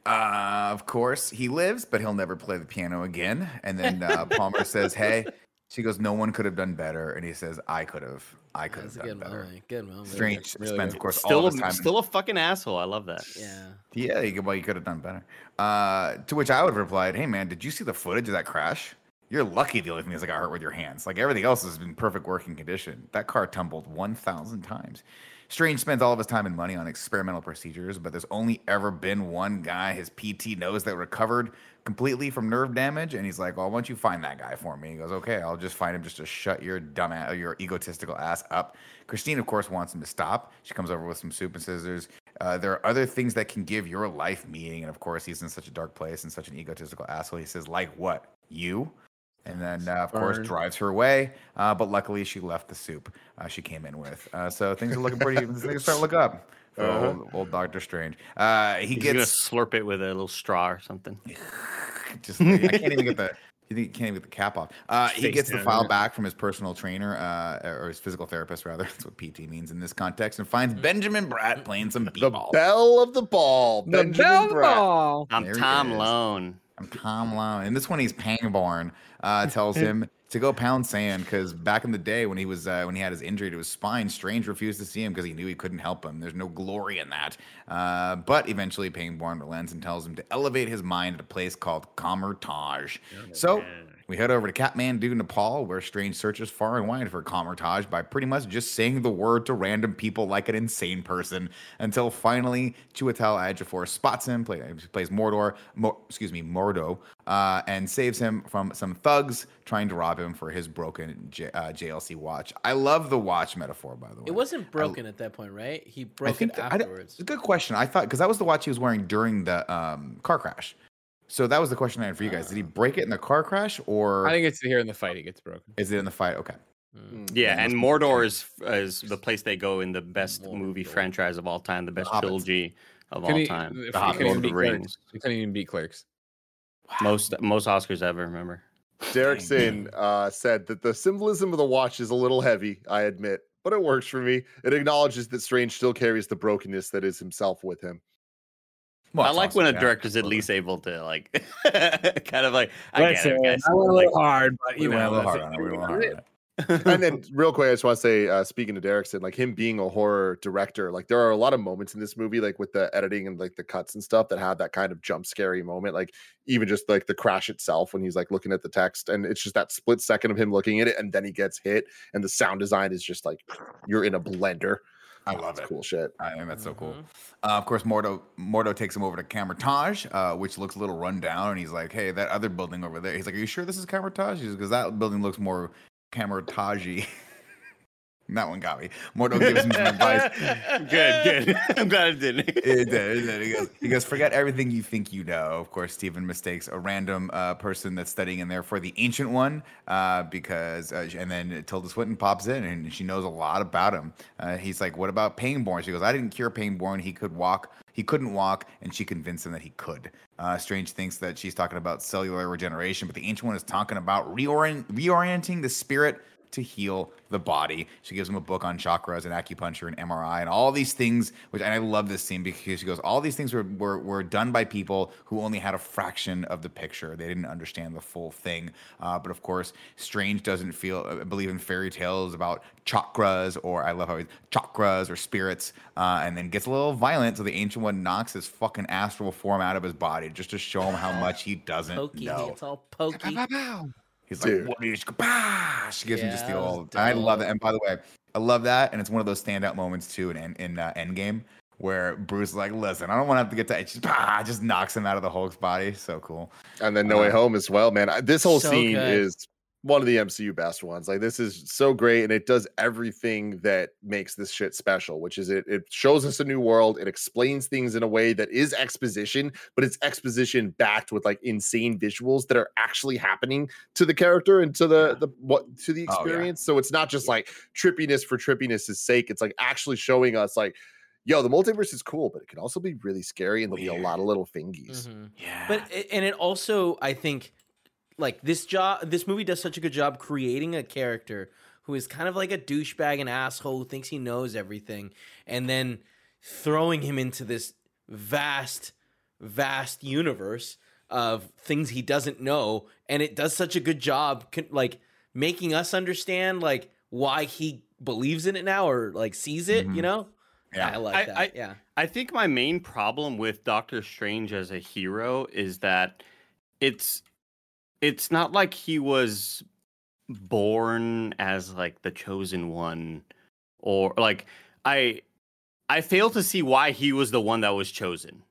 Of course, he lives, but he'll never play the piano again. And then Palmer says, "Hey," she goes, "No one could have done better." And he says, "I could have done better." Good moment. Strange really spends, good. Of course, all his time. Still a fucking asshole. I love that. Yeah. You could have done better. To which I would have replied, "Hey, man, did you see the footage of that crash? You're lucky the only thing is I got hurt with your hands. Like everything else is in perfect working condition. That car tumbled 1,000 times." Strange spends all of his time and money on experimental procedures, but there's only ever been one guy his PT knows that recovered completely from nerve damage, and he's like, well, why don't you find that guy for me? He goes, okay, I'll just find him just to shut your dumb ass, your egotistical ass up. Christine, of course, wants him to stop. She comes over with some soup and scissors. There are other things that can give your life meaning, and of course, he's in such a dark place and such an egotistical asshole. He says, like what? You? And then, of course, drives her away. But luckily, she left the soup she came in with. So things are looking pretty. Things start to look up. For old Doctor Strange. He's gonna slurp it with a little straw or something. I can't even get the. You can't even get the cap off. He gets the file back from his personal trainer, or his physical therapist, rather. That's what PT means in this context. And finds Benjamin Bratt playing some b-ball. The bell of the ball. Benjamin Bratt. I'm Tom Lone. And this one, he's Pangborn. Tells him to go pound sand because back in the day when he was when he had his injury to his spine, Strange refused to see him because he knew he couldn't help him. There's no glory in that. But eventually, Pangborn relents and tells him to elevate his mind at a place called Kamar-Taj. So we head over to Kathmandu, Nepal, where Strange searches far and wide for Kamar-Taj by pretty much just saying the word to random people like an insane person until finally Chiwetel Ejiofor spots him, plays Mordo, and saves him from some thugs trying to rob him for his broken JLC watch. I love the watch metaphor, by the way. It wasn't broken at that point, right? He broke it afterwards. Good question. I thought, because that was the watch he was wearing during the car crash. So that was the question I had for you guys. Did he break it in the car crash, or I think it's here in the fight he gets broken. Is it in the fight? Okay. Yeah, and Mordor is the place they go in the best movie franchise of all time, the best trilogy of all time. The Lord of the Rings. You couldn't even beat Clerks. Wow. Most Oscars ever. Remember, Derrickson said that the symbolism of the watch is a little heavy. I admit, but it works for me. It acknowledges that Strange still carries the brokenness that is himself with him. Well, I like awesome, when a director's at least able to like kind of like I went a little hard, but you know. And then real quick, I just want to say, speaking to Derrickson, like him being a horror director, like there are a lot of moments in this movie, like with the editing and like the cuts and stuff that have that kind of jump scary moment, like even just like the crash itself when he's like looking at the text and it's just that split second of him looking at it and then he gets hit and the sound design is just like you're in a blender. I love it. Cool shit. I mean, that's so cool. Of course, Mordo takes him over to Kamar-Taj, which looks a little run down, and he's like, hey, that other building over there. He's like, are you sure this is Kamar-Taj? Because that building looks more Kamar-Taj-y. That one got me. Mordo gives him some advice. Good. I'm glad it didn't. It did. He goes, forget everything you think you know. Of course, Stephen mistakes a random person that's studying in there for the ancient one because and then Tilda Swinton pops in and she knows a lot about him. He's like, what about Pangborn? She goes, I didn't cure Pangborn. He could walk. He couldn't walk, and she convinced him that he could. Strange thinks that she's talking about cellular regeneration, but the ancient one is talking about reorienting the spirit to heal the body. She gives him a book on chakras and acupuncture and MRI and all these things, and I love this scene because she goes, all these things were done by people who only had a fraction of the picture. They didn't understand the full thing. But of course, Strange doesn't believe in fairy tales about chakras, or I love how he's chakras or spirits, and then gets a little violent. So the ancient one knocks his fucking astral form out of his body just to show him how much he doesn't know. It's all pokey. He's like, what is kabosh? She gives him just the old. I love that. And by the way, I love that. And it's one of those standout moments too in Endgame where Bruce is like, listen, I don't want to have to get to it. Just knocks him out of the Hulk's body. So cool. And then No Way Home as well, man. This whole scene is one of the MCU best ones. Like, this is so great, and it does everything that makes this shit special, which is it shows us a new world. It explains things in a way that is exposition, but it's exposition backed with like insane visuals that are actually happening to the character and to the experience. Oh, yeah. So it's not just like trippiness for trippiness' sake. It's like actually showing us like, yo, the multiverse is cool, but it can also be really scary, and there'll be a lot of little fingies. Mm-hmm. Yeah, and it also, I think, like this movie does such a good job creating a character who is kind of like a douchebag and asshole who thinks he knows everything, and then throwing him into this vast, vast universe of things he doesn't know. And it does such a good job, like making us understand like why he believes in it now, or like sees it, you know? Yeah, I like that. I think my main problem with Doctor Strange as a hero is that it's not like he was born as like the chosen one, or like I fail to see why he was the one that was chosen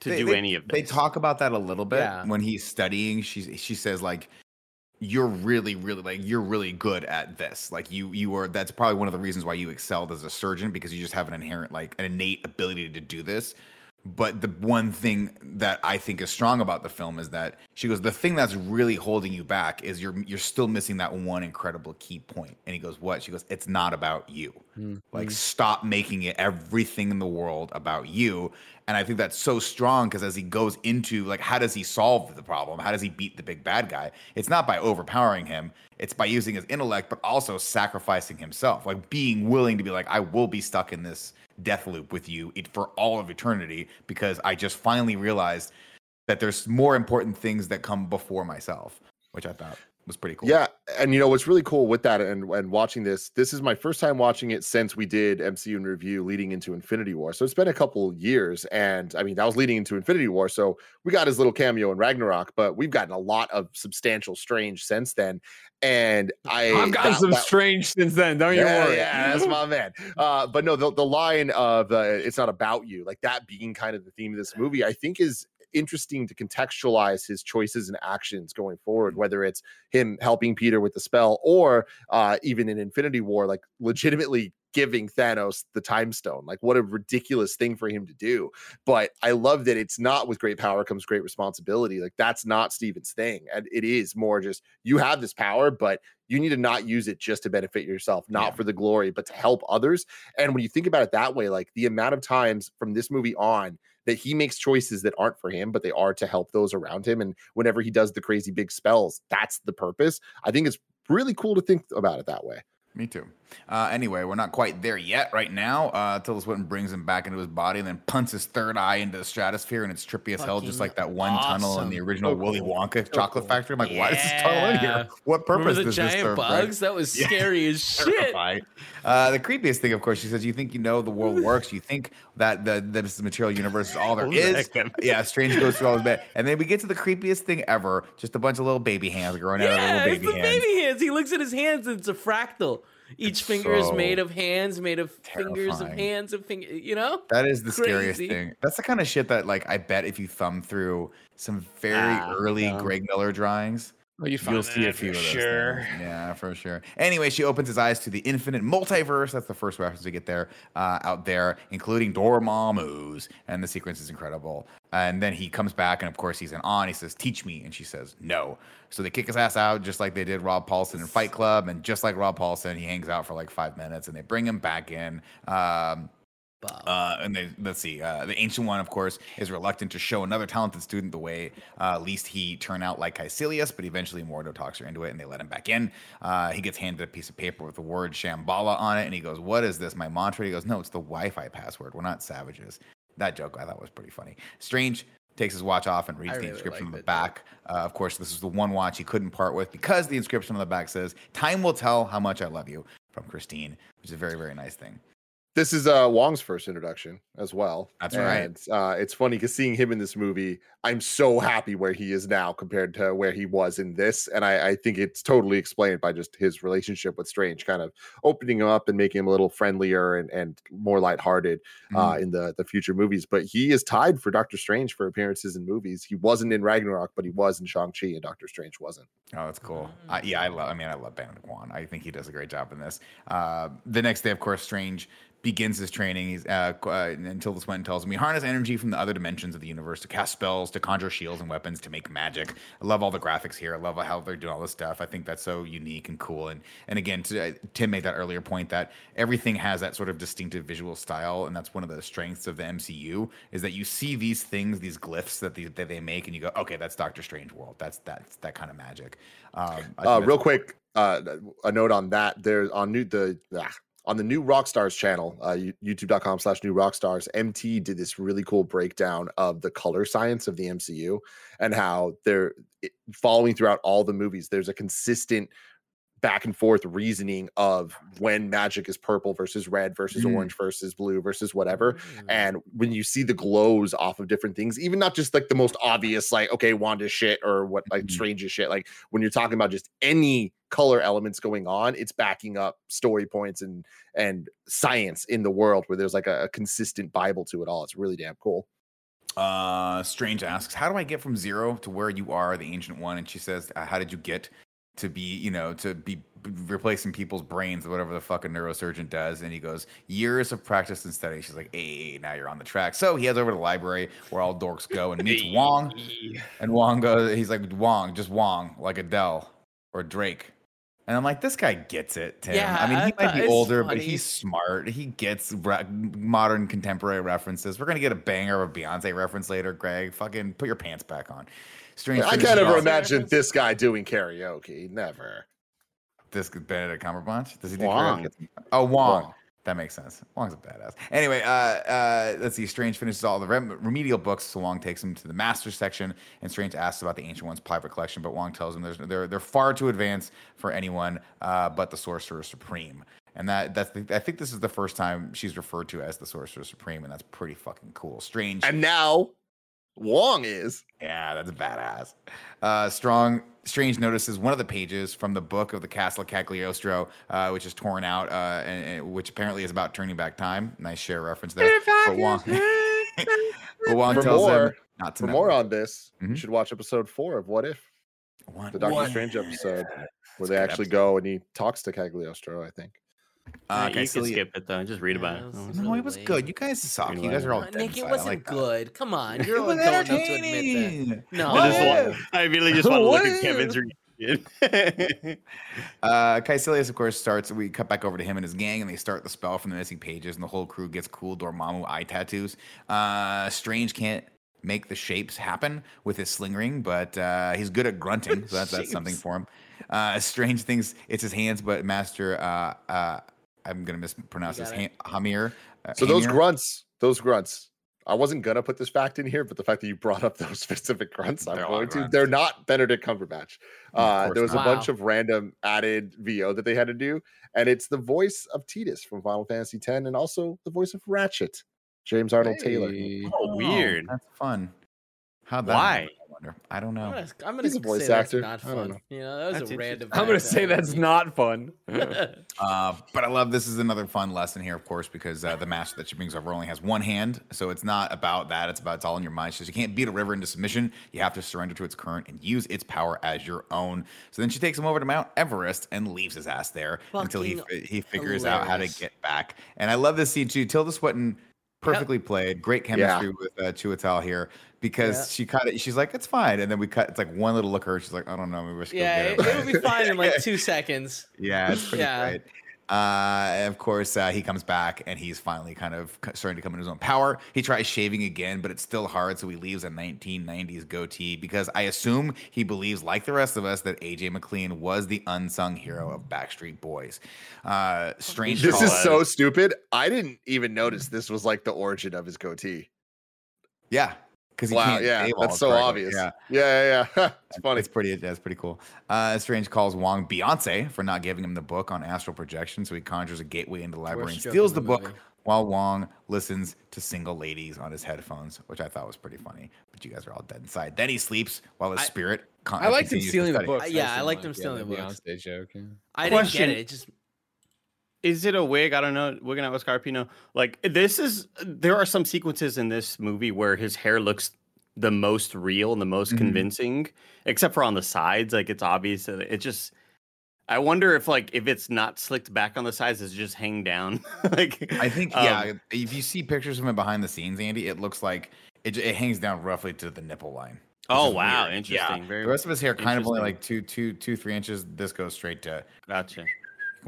to do any of this. They talk about that a little bit when he's studying. She says like, you're really good at this. Like you are. That's probably one of the reasons why you excelled as a surgeon, because you just have an inherent, like an innate ability to do this. But the one thing that I think is strong about the film is that she goes, the thing that's really holding you back is you're still missing that one incredible key point. And he goes, what? She goes, it's not about you. Mm-hmm. Like, stop making it everything in the world about you. And I think that's so strong, because as he goes into, like, how does he solve the problem? How does he beat the big bad guy? It's not by overpowering him. It's by using his intellect, but also sacrificing himself. Like, being willing to be like, I will be stuck in this death loop with you for all of eternity, because I just finally realized that there's more important things that come before myself, which I thought was pretty cool. Yeah, and you know what's really cool with that, and watching this is my first time watching it since we did MCU in Review leading into Infinity War, so it's been a couple years. And I mean, that was leading into Infinity War, so we got his little cameo in Ragnarok, but we've gotten a lot of substantial Strange since then. And I've gotten some Strange since then, don't you worry. Yeah, that's my man. But no, the line of it's not about you, like that being kind of the theme of this movie, I think is interesting to contextualize his choices and actions going forward, whether it's him helping Peter with the spell, or even in Infinity War, like legitimately giving Thanos the time stone. Like, what a ridiculous thing for him to do. But I love that it's not with great power comes great responsibility. Like, that's not Steven's thing. And it is more just, you have this power, but you need to not use it just to benefit yourself, not for the glory, but to help others. And when you think about it that way, like the amount of times from this movie on that he makes choices that aren't for him, but they are to help those around him. And whenever he does the crazy big spells, that's the purpose. I think it's really cool to think about it that way. Me too. Anyway, we're not quite there yet right now. Tilda Swinton brings him back into his body and then punts his third eye into the stratosphere, and it's trippy as hell, just like that one tunnel in the original Willy Wonka chocolate factory. I'm like, why is this tunnel in here? What purpose does this serve? Bugs? That was scary as shit. The creepiest thing, of course, she says, you think you know the world works. You think that this material universe is all there is. Yeah, Strange goes through all his bed. And then we get to the creepiest thing ever, just a bunch of little baby hands growing out of their little baby hands. He looks at his hands and it's a fractal. Each finger is made of hands, made of fingers of hands of fingers, you know? That is the scariest thing. That's the kind of shit that, like, I bet if you thumb through some very early Greg Miller drawings, you'll see a few of those. Yeah, for sure. Anyway, she opens his eyes to the infinite multiverse. That's the first reference we get there, out there, including Dormammu's. And the sequence is incredible. And then he comes back, and of course he's an on. He says, teach me. And she says, no. So they kick his ass out, just like they did Rob Paulson in Fight Club. And just like Rob Paulson, he hangs out for like 5 minutes, and they bring him back in. And they, let's see, the Ancient One, of course, is reluctant to show another talented student the way, least he turn out like Caecilius, but eventually Mordo talks her into it, and they let him back in. He gets handed a piece of paper with the word Shambhala on it, and he goes, what is this, my mantra? He goes, no, it's the Wi-Fi password. We're not savages. That joke I thought was pretty funny. Strange takes his watch off and reads the inscription on the back. Of course, this is the one watch he couldn't part with because the inscription on the back says, time will tell how much I love you, from Christine, which is a very, very nice thing. This is Wong's first introduction as well. That's right. It's funny because seeing him in this movie, I'm so happy where he is now compared to where he was in this. And I think it's totally explained by just his relationship with Strange kind of opening him up and making him a little friendlier and more lighthearted in the future movies. But he is tied for Doctor Strange for appearances in movies. He wasn't in Ragnarok, but he was in Shang-Chi, and Doctor Strange wasn't. Oh, that's cool. Yeah, I love Benedict Wong. I think he does a great job in this. The next day, of course, Strange begins his training. He's until the Swinton tells him, we harness energy from the other dimensions of the universe to cast spells, to conjure shields and weapons, to make magic. I love all the graphics here. I love how they're doing all this stuff. I think that's so unique and cool. And again, Tim made that earlier point that everything has that sort of distinctive visual style, and that's one of the strengths of the MCU, is that you see these things, these glyphs that they make, and you go, okay, that's Doctor Strange world. That's that kind of magic. Real quick, a note on that. There's on on the New Rockstars channel, youtube.com/newrockstars, MT did this really cool breakdown of the color science of the MCU and how they're following throughout all the movies. There's a consistent back and forth reasoning of when magic is purple versus red versus orange versus blue versus whatever. And when you see the glows off of different things, even not just like the most obvious, like, okay, Wanda's shit or what, like Strange's shit. Like when you're talking about just any color elements going on, it's backing up story points and science in the world where there's like a consistent Bible to it all. It's really damn cool. Strange asks, how do I get from zero to where you are, the Ancient One? And she says, how did you get to be, to be replacing people's brains, whatever the fucking neurosurgeon does? And he goes, years of practice and study. She's like, hey, now you're on the track. So he heads over to the library where all dorks go and meets Wong. And Wong goes, he's like, Wong, just Wong, like Adele or Drake. And I'm like, this guy gets it, Tim. Yeah, I mean, he might be older, but he's smart. He gets modern contemporary references. We're going to get a banger of a Beyonce reference later, Greg. Fucking put your pants back on. Strange. I can't ever imagine this guy doing karaoke. Never. This Benedict Cumberbatch? Does he do karaoke? Oh, Wong. That makes sense. Wong's a badass. Anyway, let's see. Strange finishes all the remedial books, so Wong takes him to the master section, and Strange asks about the Ancient One's private collection, but Wong tells him they're far too advanced for anyone but the Sorcerer Supreme. And I think this is the first time she's referred to as the Sorcerer Supreme, and that's pretty fucking cool. Strange. And now Wong is. Yeah, that's badass. Strange notices one of the pages from the book of the Castle of Cagliostro, which is torn out, and which apparently is about turning back time. Nice share reference there. But Wong tells him not to know. For more on this, you should watch episode 4 of What If? The Doctor Strange episode, where they actually go and he talks to Cagliostro, I think. You can skip it though and just read about it. It was good. You guys suck. You guys are all dead. Nick, it wasn't good. Come on, you're going up to admit that. No, I really just want to look at Kevin's reaction. Caecilius, of course, starts. We cut back over to him and his gang, and they start the spell from the missing pages, and the whole crew gets cool Dormammu eye tattoos. Strange can't make the shapes happen with his sling ring, but he's good at grunting, so that's something for him. Strange Things, it's his hands, but Master, I'm going to mispronounce this, Hamir. So those grunts. I wasn't going to put this fact in here, but the fact that you brought up those specific grunts, I'm going to. They're not Benedict Cumberbatch. There was a bunch of random added VO that they had to do. And it's the voice of Tidus from Final Fantasy X and also the voice of Ratchet, James Arnold Taylor. Oh, weird. That's fun. Why? I don't know. I'm going to say that's not fun. You know, that was a random. I'm going to say that's not fun. But I love this is another fun lesson here, of course, because the master that she brings over only has one hand. So it's not about that. It's all in your mind. She says you can't beat a river into submission. You have to surrender to its current and use its power as your own. So then she takes him over to Mount Everest and leaves his ass there until he figures out how to get back. And I love this scene too. Tilda Swinton. Perfectly played, great chemistry with Chiwetel here because she's like, it's fine, and then we cut. It's like one little look at her. She's like, I don't know, maybe we're it would be fine in like 2 seconds. Yeah, it's pretty great. And of course, he comes back and he's finally kind of starting to come into his own power. He tries shaving again, but it's still hard, so he leaves a 1990s goatee because I assume he believes, like the rest of us, that AJ McLean was the unsung hero of Backstreet Boys. Strange. This is so stupid. I didn't even notice this was like the origin of his goatee. Yeah. Wow, yeah, that's so obvious. Yeah. It's funny. That's pretty cool. Strange calls Wong Beyonce for not giving him the book on astral projection, so he conjures a gateway into the library and steals the book while Wong listens to Single Ladies on his headphones, which I thought was pretty funny, but you guys are all dead inside. Then he sleeps while his spirit... I liked him stealing the books. Yeah, I liked him stealing the books. Beyonce joke. I didn't get it. It just... Is it a wig? I don't know. Wigging out with Scarpino. Like, there are some sequences in this movie where his hair looks the most real and the most convincing, except for on the sides. Like, it's obvious. It just, I wonder if it's not slicked back on the sides, it's just hang down. I think, if you see pictures of him behind the scenes, Andy, it looks like it hangs down roughly to the nipple line. Oh, wow. Weird. Interesting. Yeah. The rest of his hair kind of only like 3 inches. This goes straight to. Gotcha.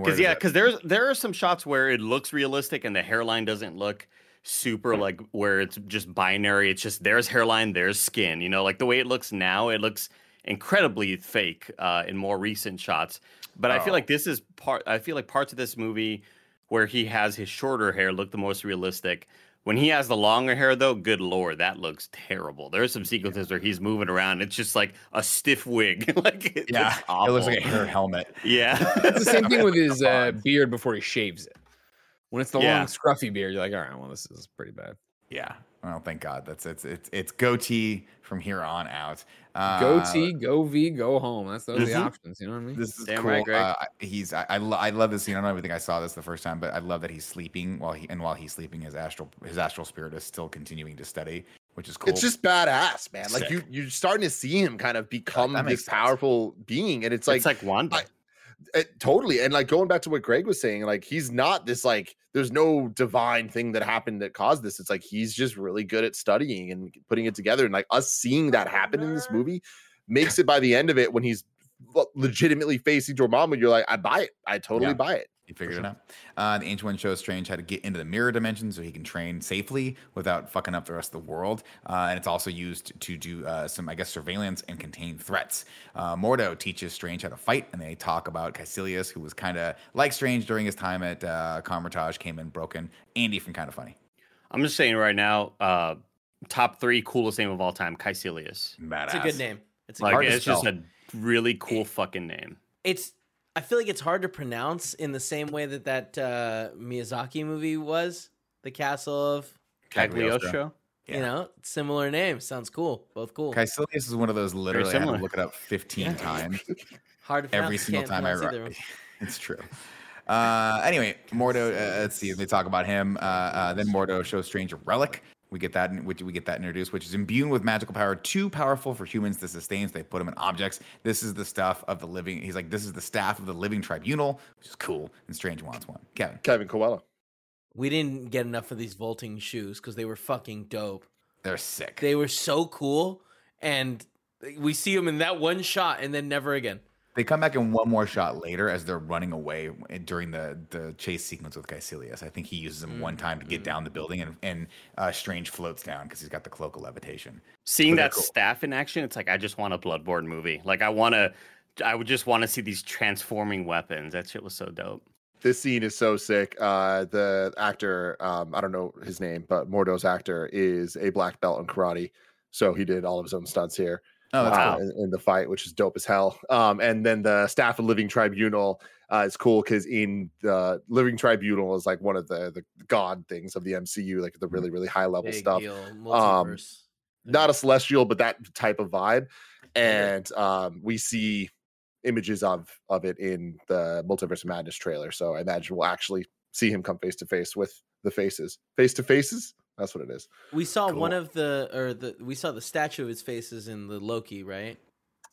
Because there are some shots where it looks realistic and the hairline doesn't look super like where it's just binary. It's just there's hairline, there's skin. You know, like the way it looks now, it looks incredibly fake in more recent shots. But I feel like this is part. I feel like parts of this movie where he has his shorter hair look the most realistic. When he has the longer hair, though, good lord, that looks terrible. There are some sequences where he's moving around. It's just like a stiff wig. It looks like a hair helmet. Yeah. It's the same thing with his beard before he shaves it. When it's the long, scruffy beard, you're like, all right, well, this is pretty bad. Yeah. Well, thank God. It's goatee from here on out. Goatee, go V, go home. Those are the options. You know what I mean? This is cool. Right, Greg. I love this scene. I don't even think I saw this the first time, but I love that he's sleeping while he's sleeping, his astral spirit is still continuing to study, which is cool. It's just badass, man. Sick. Like you're starting to see him kind of become this powerful being, and it's like Wanda. Totally. And like going back to what Greg was saying, like he's not this like there's no divine thing that happened that caused this. It's like he's just really good at studying and putting it together, and like us seeing that happen in this movie makes it by the end of it when he's legitimately facing Dormammu, you're like, I buy it. I totally buy it. You figured it out. The Ancient One shows Strange how to get into the mirror dimension so he can train safely without fucking up the rest of the world. And it's also used to do some, I guess, surveillance and contain threats. Mordo teaches Strange how to fight, and they talk about Caecilius, who was kind of like Strange during his time at Kamar-Taj, came in broken. Andy from Kinda Funny. I'm just saying right now, top 3 coolest name of all time, Caecilius. Badass. It's a good name. It's like, it's just a really cool fucking name. I feel like it's hard to pronounce in the same way that Miyazaki movie was, The Castle of Cagliostro. Yeah. You know, similar name. Sounds cool. Both cool. Caecilius is one of those literally I had to look it up 15 times. Hard to pronounce. Every single time I write. It's true. Anyway, Mordo, let's see. They talk about him. Then Mordo shows Strange a relic. We get that introduced, which is imbued with magical power, too powerful for humans to sustain. So they put them in objects. This is the stuff of the living. He's like, this is the staff of the living tribunal, which is cool. And Strange wants one. Kevin Coelho. We didn't get enough of these vaulting shoes because they were fucking dope. They're sick. They were so cool, and we see them in that one shot, and then never again. They come back in one more shot later as they're running away during the chase sequence with Caecilius. I think he uses him one time to get down the building, and Strange floats down because he's got the Cloak of Levitation. Seeing that staff in action, it's like, I just want a Bloodborne movie. Like, I want to I would just want to see these transforming weapons. That shit was so dope. This scene is so sick. The actor, I don't know his name, but Mordo's actor is a black belt in karate. So he did all of his own stunts here. Oh, that's cool. In the fight, which is dope as hell. And then the Staff of Living Tribunal is cool because in the Living Tribunal is like one of the god things of the MCU, like the really, really high level stuff. Not a celestial, but that type of vibe. And we see images of it in the Multiverse of Madness trailer. So I imagine we'll actually see him come face to face with the faces. Face to faces? That's what it is. We saw one of the, we saw the statue of his faces in the Loki, right?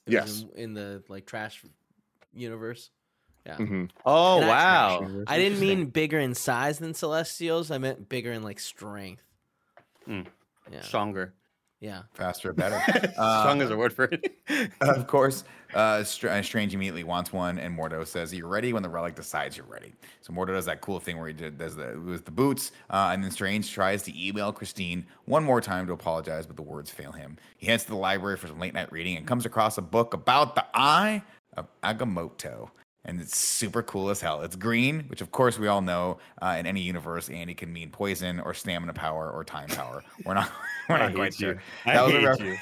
Yes. In the like trash universe. Yeah. Mm-hmm. Oh, and wow. I didn't mean bigger in size than Celestials. I meant bigger in like strength. Mm. Yeah. Stronger. Yeah. Faster, better. Strong is a word for it. Of course, Strange immediately wants one, and Mordo says, "You're ready when the relic decides you're ready." So Mordo does that cool thing where he does the with the boots, and then Strange tries to email Christine one more time to apologize, but the words fail him. He heads to the library for some late night reading and comes across a book about the Eye of Agamotto. And it's super cool as hell. It's green, which of course we all know in any universe, Andy can mean poison or stamina power or time power. We're not quite sure. I hate you.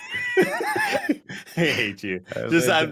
I hate you.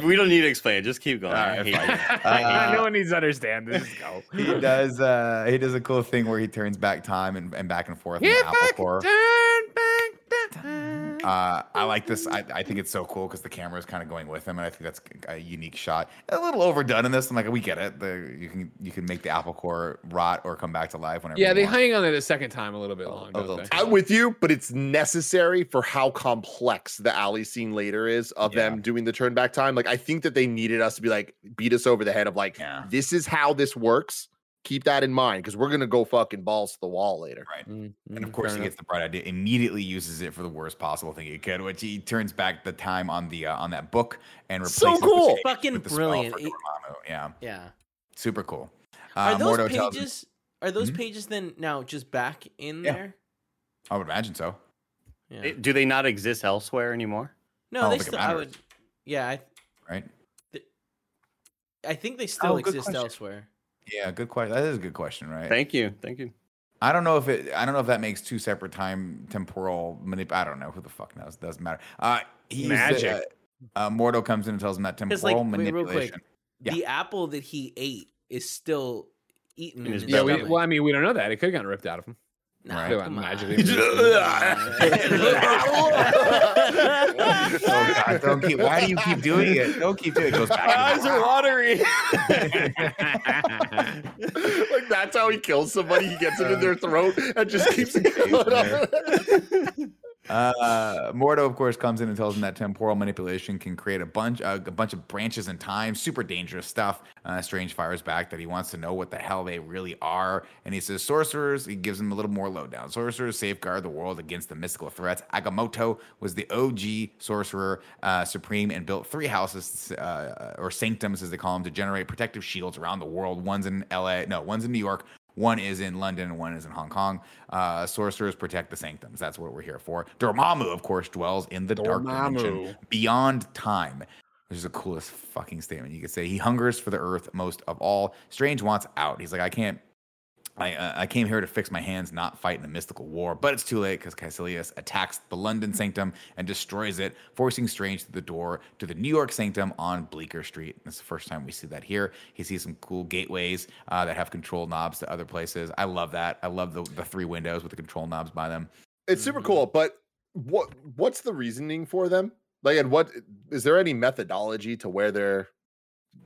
We don't need to explain it. Just keep going. No one needs to understand this. Go. He does a cool thing where he turns back time and back and forth. In the apple core. Turn back that time. I like this. I think it's so cool because the camera is kind of going with him, and I think that's a unique shot. A little overdone in this. I'm like, we get it. You can make the apple core rot or come back to life whenever. Yeah, they hang on it a second time a little bit longer. I'm with you, but it's necessary for how complex the alley scene later is of them doing the turn back time. Like, I think that they needed us to be like beat us over the head of like, this is how this works. Keep that in mind because we're going to go fucking balls to the wall later. Right. Mm-hmm. And of course, he gets the bright idea, immediately uses it for the worst possible thing he could, which he turns back the time on that book and replaces it. So cool. Fucking brilliant. Yeah. Super cool. Are those pages then now just back in there? I would imagine so. Yeah. Do they not exist elsewhere anymore? No, they still. I would. Yeah. Right. I think they still exist elsewhere. Yeah, good question. That is a good question, right? Thank you. I don't know if that makes two separate I don't know. Who the fuck knows? It doesn't matter. Magic. Mordo comes in and tells him that temporal manipulation. Wait, real quick. Yeah. The apple that he ate is still eaten. We don't know that. It could have gotten ripped out of him. Magically. Oh God! Why do you keep doing it? Don't keep doing it. Goes back. Eyes are watery. Like that's how he kills somebody. He gets it in their throat and just keeps it going. Mordo, of course, comes in and tells him that temporal manipulation can create a bunch of branches in time. Super dangerous stuff. Strange fires back that he wants to know what the hell they really are, and he says sorcerers. He gives him a little more lowdown. Sorcerers safeguard the world against the mystical threats. Agamotto was the OG sorcerer supreme and built 3 houses or sanctums, as they call them, to generate protective shields around the world. One's in New York. One is in London and one is in Hong Kong. Sorcerers protect the sanctums. That's what we're here for. Dormammu, of course, dwells in the Dark Dimension beyond time, which is the coolest fucking statement you could say. He hungers for the earth most of all. Strange wants out. He's like, I came here to fix my hands, not fight in a mystical war. But it's too late because Caecilius attacks the London Sanctum and destroys it, forcing Strange to the door to the New York Sanctum on Bleecker Street. That's the first time we see that here. He sees some cool gateways that have control knobs to other places. I love that. I love the 3 windows with the control knobs by them. It's super cool, but what's the reasoning for them? Like, and what is there any methodology to where they're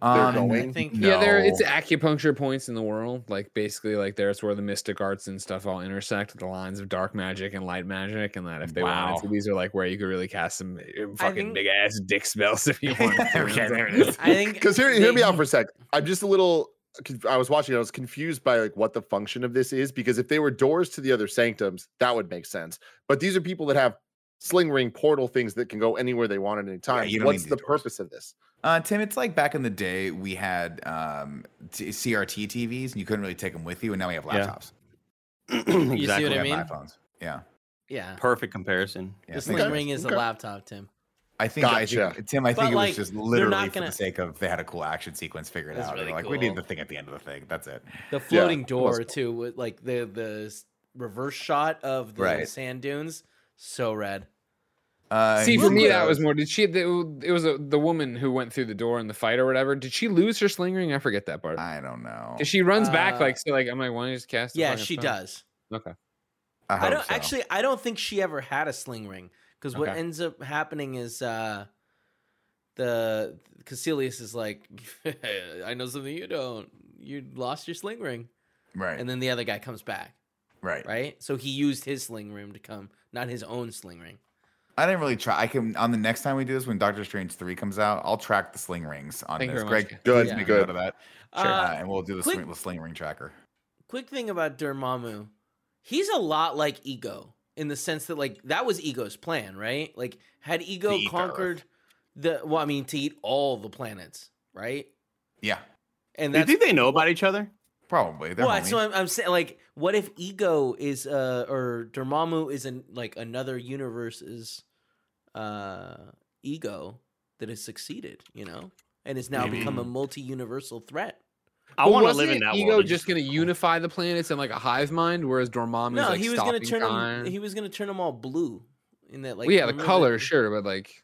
going? I think it's acupuncture points in the world. Like basically, like there's where the mystic arts and stuff all intersect with the lines of dark magic and light magic, and that if they wanted to, these are like where you could really cast some fucking big ass dick spells if you want. Okay, there it is. I think because hear me out for a sec. I'm just a little. I was watching. I was confused by like what the function of this is, because if they were doors to the other sanctums, that would make sense. But these are people that have sling ring portal things that can go anywhere they want at any time. Yeah, what's the purpose of this? Tim, it's like back in the day we had CRT TVs and you couldn't really take them with you, and now we have laptops. Yeah. You see what I mean? IPhones. Yeah. Perfect comparison. Yeah, the sling ring is a laptop, Tim. I think it was just literally for the sake of they had a cool action sequence figured out. Really cool. We need the thing at the end of the thing. That's it. The floating door too, like the reverse shot of the sand dunes. So rad. See, for me, that was more. Did she? It was the woman who went through the door in the fight or whatever. Did she lose her sling ring? I forget that part. I don't know. She runs back like I'm like, why don't you just cast? Yeah, she does. Okay. I don't think she ever had a sling ring. Because what ends up happening is the Caecilius is like, I know something you don't. You lost your sling ring. Right. And then the other guy comes back. Right. Right? So he used his sling ring to come, not his own sling ring. I didn't really try. I can, on the next time we do this, when Doctor Strange 3 comes out, I'll track the sling rings on this. Greg, good. Yeah. Go to that. Sure. And we'll do the sling ring tracker. Quick thing about Dormammu. He's a lot like Ego. In the sense that, like, that was Ego's plan, right? Like, had Ego conquered to eat all the planets, right? Yeah. And do you think they know about each other? Probably. So I'm saying, like, what if Ego is, or Dormammu is another universe's Ego that has succeeded, you know, and has now become a multi-universal threat? I want to live in that Ego world. Just going to unify the planets in like a hive mind, whereas Dormammu is like stopping time. He was going to turn them all blue. In that, like, the color, sure, but like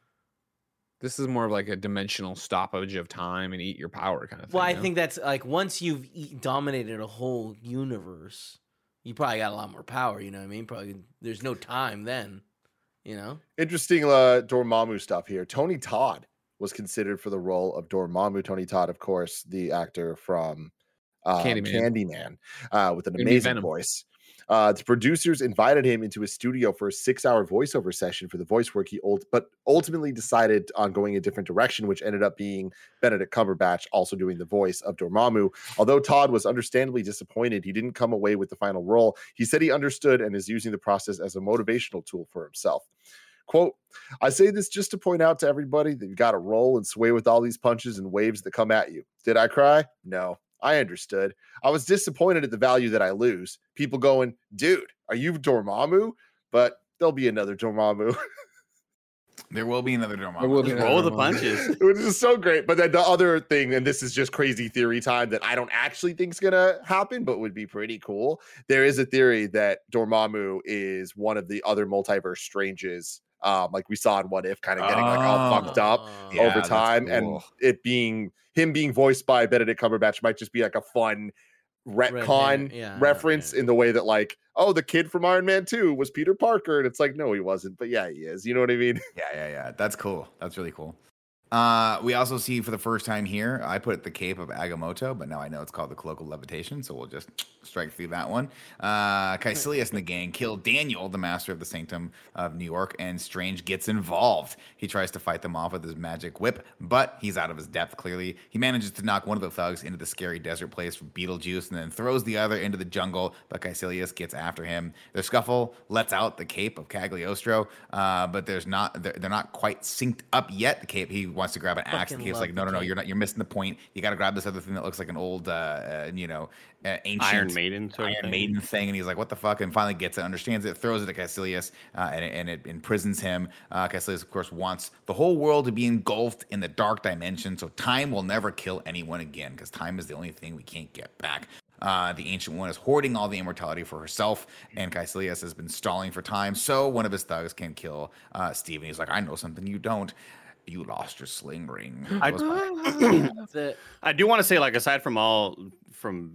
this is more of like a dimensional stoppage of time and eat your power kind of thing. Well, I think that's like once you've dominated a whole universe, you probably got a lot more power. You know what I mean? Probably there's no time then. You know, interesting Dormammu stuff here. Tony Todd was considered for the role of Dormammu. Tony Todd, of course, the actor from Candyman with an amazing voice. The producers invited him into his studio for a 6-hour voiceover session for the voice work. But ultimately decided on going a different direction, which ended up being Benedict Cumberbatch also doing the voice of Dormammu. Although Todd was understandably disappointed, he didn't come away with the final role. He said he understood and is using the process as a motivational tool for himself. Quote, I say this just to point out to everybody that you got to roll and sway with all these punches and waves that come at you. Did I cry? No, I understood. I was disappointed at the value that I lose. People going, dude, are you Dormammu? But there'll be another Dormammu. There will be another Dormammu. Roll the punches. Which is so great. But then the other thing, and this is just crazy theory time that I don't actually think is going to happen, but would be pretty cool. There is a theory that Dormammu is one of the other multiverse Stranges. Like we saw in What If, kind of getting like all fucked up over time, cool. And it being him being voiced by Benedict Cumberbatch might just be like a fun retcon reference in the way that like, oh, the kid from Iron Man 2 was Peter Parker, and it's like, no, he wasn't, but yeah, he is. You know what I mean? Yeah. That's cool. That's really cool. We also see for the first time here, I put the Cape of Agamotto, but now I know it's called the Cloak of Levitation, so we'll just strike through that one. Caecilius and the gang kill Daniel, the master of the Sanctum of New York, and Strange gets involved. He tries to fight them off with his magic whip, but he's out of his depth, clearly. He manages to knock one of the thugs into the scary desert place from Beetlejuice and then throws the other into the jungle, but Caecilius gets after him. Their scuffle lets out the Cape of Cagliostro, but they're not quite synced up yet. The Cape, he wants to grab an axe, and he's like, no, you're not. You're missing the point. You got to grab this other thing that looks like an old, ancient Iron Maiden thing. And he's like, what the fuck? And finally gets it, understands it, throws it at Caecilius, and it imprisons him. Caecilius, of course, wants the whole world to be engulfed in the dark dimension, so time will never kill anyone again, because time is the only thing we can't get back. The Ancient One is hoarding all the immortality for herself, and Caecilius has been stalling for time, so one of his thugs can kill Steve. And he's like, I know something you don't. You lost your sling ring. I do want to say, like, aside from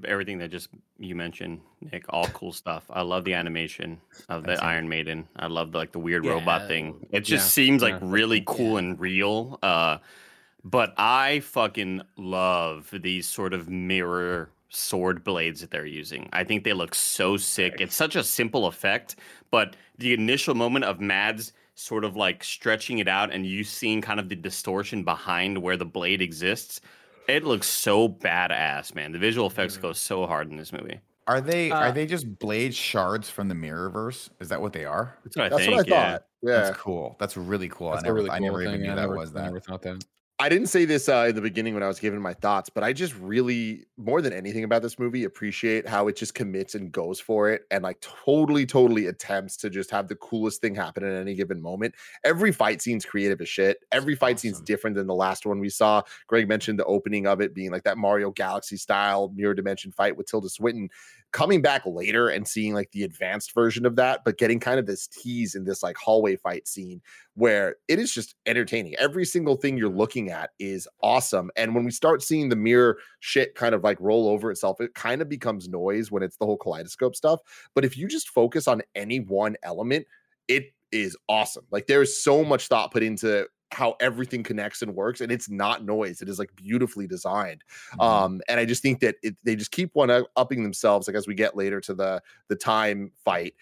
everything that just you mentioned, Nick, all cool stuff. I love the animation of the Iron Maiden. I love the weird robot thing. It just seems like really cool and real. But I fucking love these sort of mirror sword blades that they're using. I think they look so sick. It's such a simple effect, but the initial moment of Mads sort of like stretching it out and you seeing kind of the distortion behind where the blade exists, it looks so badass, man. The visual effects go so hard in this movie. Are they just blade shards from the Mirrorverse? Is that what they are? That's what I thought. Yeah. That's cool. That's really cool. I never thought that. I didn't say this in the beginning when I was giving my thoughts, but I just really, more than anything about this movie, appreciate how it just commits and goes for it and like totally attempts to just have the coolest thing happen at any given moment. Every fight scene's creative as shit. Every fight scene's different than the last one we saw. Greg mentioned the opening of it being like that Mario Galaxy style Mirror Dimension fight with Tilda Swinton. Coming back later and seeing like the advanced version of that, but getting kind of this tease in this like hallway fight scene where it is just entertaining. Every single thing you're looking at is awesome. And when we start seeing the mirror shit kind of like roll over itself, it kind of becomes noise when it's the whole kaleidoscope stuff. But if you just focus on any one element, it is awesome. Like there is so much thought put into how everything connects and works, and it's not noise. It is like beautifully designed. And I just think that they just keep one upping themselves, like as we get later to the time fight.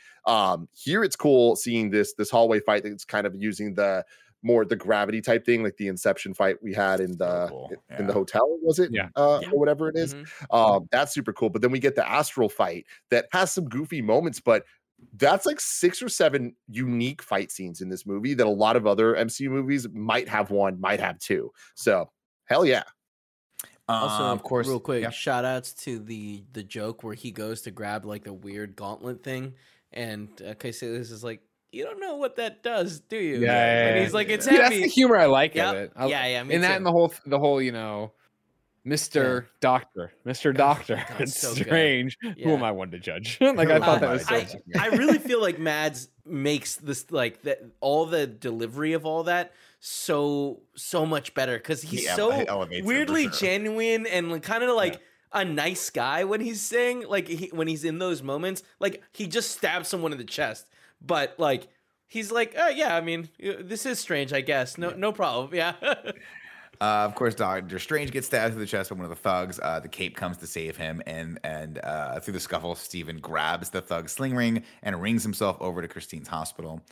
Here it's cool seeing this hallway fight that's kind of using the more the gravity type thing, like the Inception fight we had in the in the hotel, was it? Yeah. Or whatever it is. That's super cool. But then we get the astral fight that has some goofy moments, but that's like 6 or 7 unique fight scenes in this movie that a lot of other MCU movies might have one, might have two. So hell yeah. Also, of course, real quick, shout outs to the joke where he goes to grab like the weird gauntlet thing. And Caecilius is like, you don't know what that does, do you? Yeah. And he's like, it's heavy. That's the humor I like of it. Me and too. That and the whole, you know, Mr. Doctor, it's so Strange. Yeah. Who am I one to judge? Like I thought that was so funny. I really feel like Mads makes this like all the delivery of all that so much better because he's so weirdly genuine and kind of like a nice guy when he's saying like when he's in those moments, like he just stabs someone in the chest, but like he's like, oh yeah, I mean this is strange, I guess. No problem. Yeah. Of course, Doctor Strange gets stabbed through the chest by one of the thugs. The cape comes to save him, and through the scuffle, Steven grabs the thug's sling ring and rings himself over to Christine's hospital.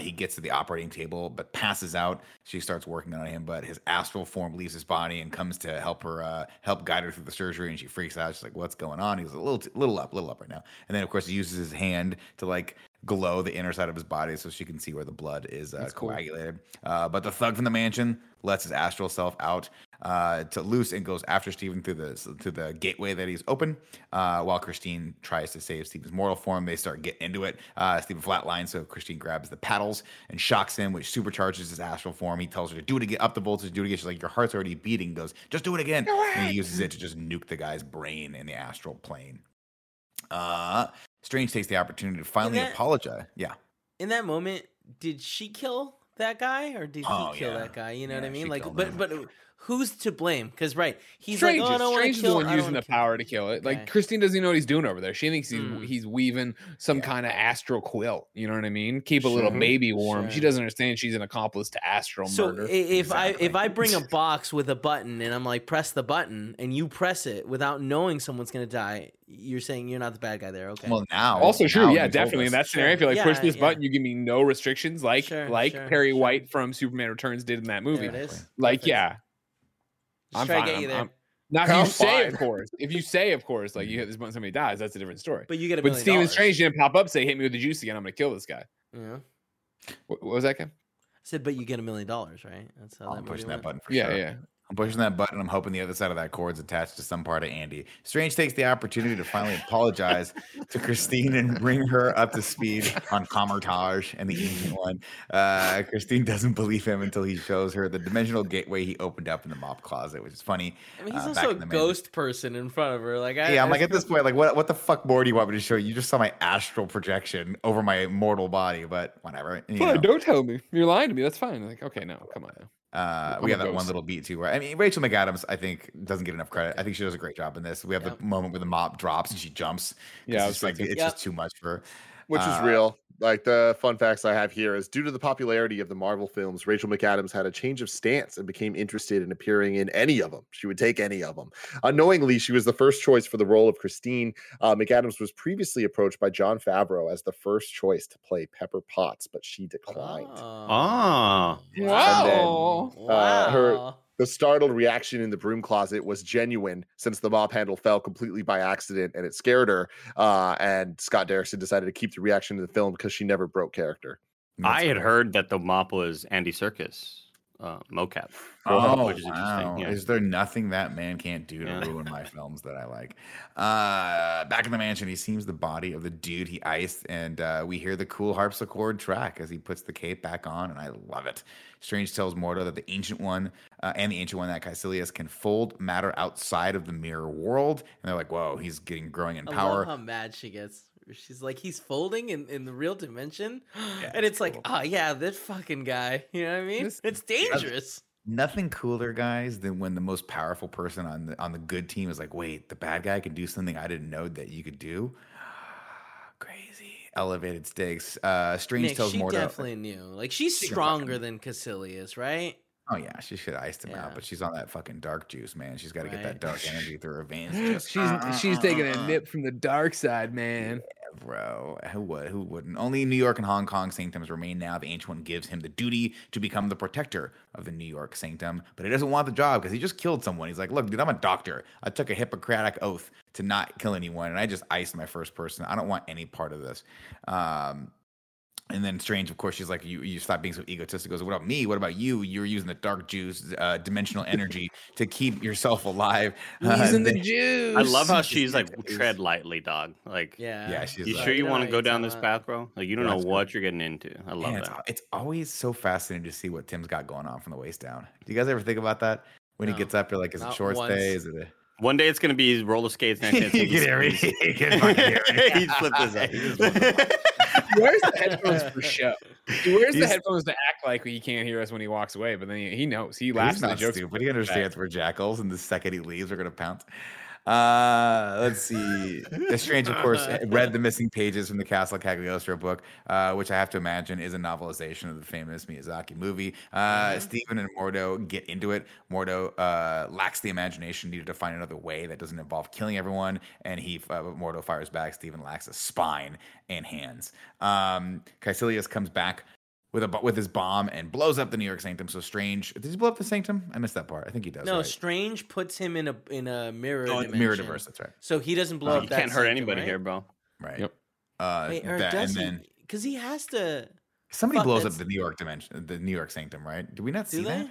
He gets to the operating table, but passes out. She starts working on him, but his astral form leaves his body and comes to help her, guide her through the surgery, and she freaks out. She's like, what's going on? He was a little up right now. And then, of course, he uses his hand to, like, glow the inner side of his body so she can see where the blood is coagulated. Cool. But the thug from the mansion lets his astral self out to loose and goes after Steven through the gateway that he's open. While Christine tries to save Steven's mortal form, they start getting into it. Steven flatlines, so Christine grabs the paddles and shocks him, which supercharges his astral form. He tells her to do it again, up the voltage, do it again. She's like, your heart's already beating. He goes, just do it again. And he uses it to just nuke the guy's brain in the astral plane. Strange takes the opportunity to finally apologize. Yeah. In that moment, did she kill that guy or did he kill that guy? You know what I mean? Like, but who's to blame? Because he's Strange, like, oh, I don't want to kill. Strange is the one using the power to kill it. Like Christine doesn't even know what he's doing over there. She thinks he's weaving some kind of astral quilt. You know what I mean? Keep a little baby warm. Sure. She doesn't understand she's an accomplice to astral murder. So if I bring a box with a button and I'm like, press the button, and you press it without knowing someone's gonna die. You're saying you're not the bad guy there, okay? Well, now also true, yeah, definitely. In that scenario, if you're like push this button, you give me no restrictions, like Perry White from Superman Returns did in that movie. Like, yeah, I'm trying to get you there. If you say, of course, like you hit this button, somebody dies. That's a different story. But you get $1 million. But Stephen Strange didn't pop up, say, "Hit me with the juice again. I'm gonna kill this guy." Yeah. What was that, Kim? I said, but you get $1 million, right? That's how I'm pushing that button for sure. Yeah. I'm pushing that button. I'm hoping the other side of that cord's attached to some part of Andy. Strange takes the opportunity to finally apologize to Christine and bring her up to speed on Kamar-Taj and the Ancient One. Christine doesn't believe him until he shows her the dimensional gateway he opened up in the mop closet, which is funny. I mean, he's also a ghost person in front of her. Like, I'm like, at this point, like, what the fuck more do you want me to show you? You just saw my astral projection over my mortal body, but whatever. Well, don't tell me. You're lying to me. That's fine. Like, okay, no, come on now. We have that one little beat too, where Rachel McAdams, I think, doesn't get enough credit. I think she does a great job in this. We have the moment where the mop drops and she jumps. Yeah, it's just too much for her. Which is real. Like, the fun facts I have here is due to the popularity of the Marvel films, Rachel McAdams had a change of stance and became interested in appearing in any of them. She would take any of them. Unknowingly, she was the first choice for the role of Christine. McAdams was previously approached by Jon Favreau as the first choice to play Pepper Potts, but she declined. The startled reaction in the broom closet was genuine, since the mop handle fell completely by accident and it scared her. And Scott Derrickson decided to keep the reaction to the film because she never broke character. I had heard that the mop was Andy Serkis. mocap. Oh, which is wow. Yeah. Is there nothing that man can't do to ruin my films that I like? Back in the mansion, he seems the body of the dude he iced, and we hear the cool harpsichord track as he puts the cape back on, and I love it. Strange tells Mordo that the Ancient One that Caecilius can fold matter outside of the mirror world, and they're like, whoa, he's growing in power. I love how mad she gets. She's like, he's folding in the real dimension. Yeah, and it's like, cool. Oh, yeah, this fucking guy. You know what I mean? It's dangerous. Nothing cooler, guys, than when the most powerful person on the good team is like, wait, the bad guy can do something I didn't know that you could do. Crazy. Elevated stakes. Strange Nick tells Mordo. She definitely knew. Like, she's stronger than Caecilius, right? Oh, yeah, she should have iced him out, but she's on that fucking dark juice, man. She's got to get that dark energy through her veins. Just, she's taking a nip from the dark side, man. Yeah, bro, who wouldn't? Only New York and Hong Kong Sanctums remain now. The Ancient One gives him the duty to become the protector of the New York Sanctum, but he doesn't want the job because he just killed someone. He's like, look, dude, I'm a doctor. I took a Hippocratic oath to not kill anyone, and I just iced my first person. I don't want any part of this. And then Strange, of course, she's like, you stop being so egotistical. So what about me? What about you? You're using the dark juice, dimensional energy to keep yourself alive. Using the juice. I love how she's like, tread lightly, dog. Like, yeah she's you like, sure you want to go down this path, bro? Like, you don't know what you're getting into. I love that. It's always so fascinating to see what Tim's got going on from the waist down. Do you guys ever think about that? When he gets up, you're like, is it shorts day? Is it a... One day it's going to be roller skates. Next day it's going to be... He flipped his head. He wears the headphones for show. He wears the headphones to act like he can't hear us when he walks away, but then he knows. He laughs at the jokes. But he understands we're jackals, and the second he leaves, we're going to pounce. Let's see. Strange, of course, read the missing pages from the Castle Cagliostro book, which I have to imagine is a novelization of the famous Miyazaki movie. Stephen and Mordo get into it. Mordo lacks the imagination needed to find another way that doesn't involve killing everyone, and Mordo fires back. Stephen lacks a spine and hands. Caecilius comes back with his bomb and blows up the New York Sanctum. So Strange, does he blow up the Sanctum? I missed that part. I think he does. No, right? Strange puts him in a mirror dimension. Mirror diverse. That's right. So he doesn't blow up. You can't hurt anybody here, bro. Right. Yep. Wait, or does he? Because he has to. Somebody blows up the New York dimension, the New York Sanctum, right? Did we not see that?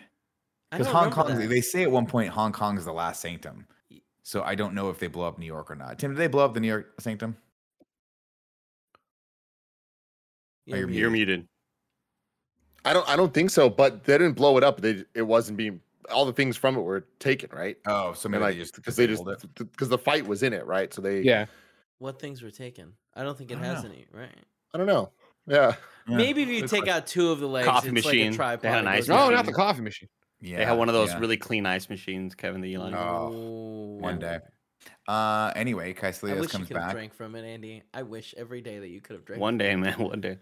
Because Hong Kong, they say at one point Hong Kong is the last Sanctum. So I don't know if they blow up New York or not. Tim, did they blow up the New York Sanctum? You're muted. I don't think so, but they didn't blow it up. It wasn't being, all the things from it were taken, right? Oh, so maybe like, because the fight was in it, right? So what things were taken? I don't think it has any, right? I don't know. Yeah. Maybe if you take out two of the legs, coffee machine. Like a tripod. They had an ice machine. No, not the coffee machine. Yeah. They had one of those really clean ice machines, Kevin the Elon. Oh, one day. Anyway, Caecilius comes back. I wish you could have drank from it, Andy. I wish every day that you could have drank. One day, man. One day.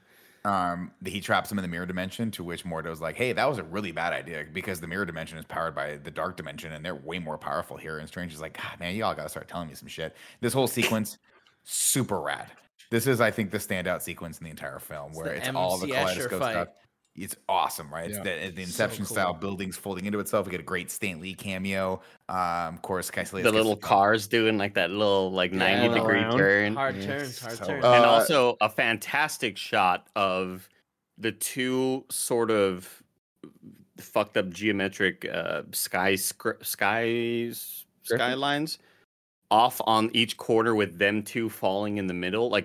He traps him in the mirror dimension, to which Mordo's like, hey, that was a really bad idea because the mirror dimension is powered by the dark dimension and they're way more powerful here. And Strange is like, God, man, y'all got to start telling me some shit. This whole sequence, super rad. This is, I think, the standout sequence in the entire film where it's all the kaleidoscope stuff. It's awesome, right? Yeah. It's the Inception style buildings folding into itself. We get a great Stan Lee cameo. Of course, Caecilius. The little cars doing like that little 90-degree turn. Hard turns. And also a fantastic shot of the two sort of fucked up geometric skylines off on each corner with them two falling in the middle,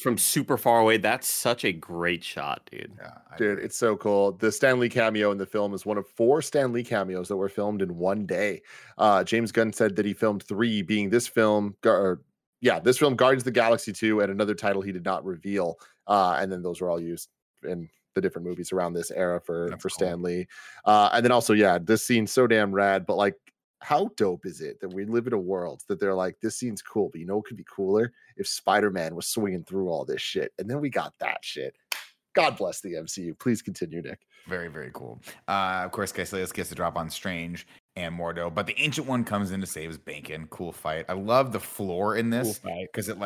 from super far away. That's such a great shot, dude. Yeah, dude, it's so cool. The Stan Lee cameo in the film is one of 4 Stan Lee cameos that were filmed in one day. James Gunn said that he filmed 3, being this film, Guardians of the Galaxy 2, and another title he did not reveal. And then those were all used in the different movies around this era for Stan Lee. And then also, this scene's so damn rad, but how dope is it that we live in a world that they're like, this scene's cool, but you know what could be cooler? If Spider-Man was swinging through all this shit. And then we got that shit. God bless the MCU. Please continue, Nick. Very, very cool. Of course, Caecilius gets the drop on Strange and Mordo, but the Ancient One comes in to save his bacon. Cool fight. I love the floor in this because it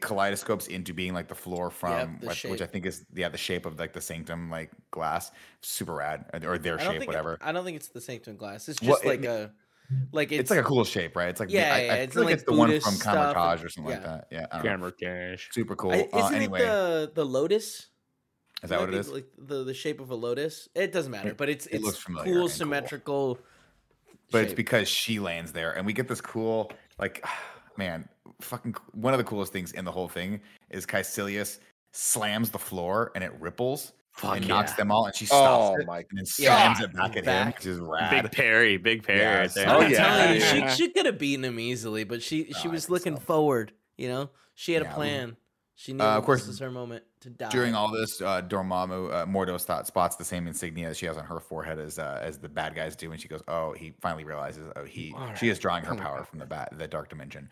kaleidoscopes into being the floor from which I think is the shape of the Sanctum glass. Super rad, or their shape, whatever. I don't think it's the Sanctum glass. It's just it's like a cool shape, right? It's like I feel like it's the Buddhist one from Kamar-Taj or something like that. Yeah, Kamar-Taj, super cool. Isn't it the lotus? Is that what it is? Like the shape of a lotus. It doesn't matter, but it looks familiar, cool, symmetrical. But shape. It's because she lands there, and we get this cool, like, man, fucking one of the coolest things in the whole thing is Caecilius slams the floor and it ripples. Fuck and yeah. knocks them all, and she stops it and then slams it back at him, which is rad. Big Perry yeah. right there. I'm telling you, she could have beaten him easily, but she was looking forward, you know? She had a plan. She knew this was her moment to die. During all this, Dormammu, Mordo spots the same insignia that she has on her forehead as the bad guys do, and she goes, oh, he finally realizes, she is drawing her power from the Dark Dimension.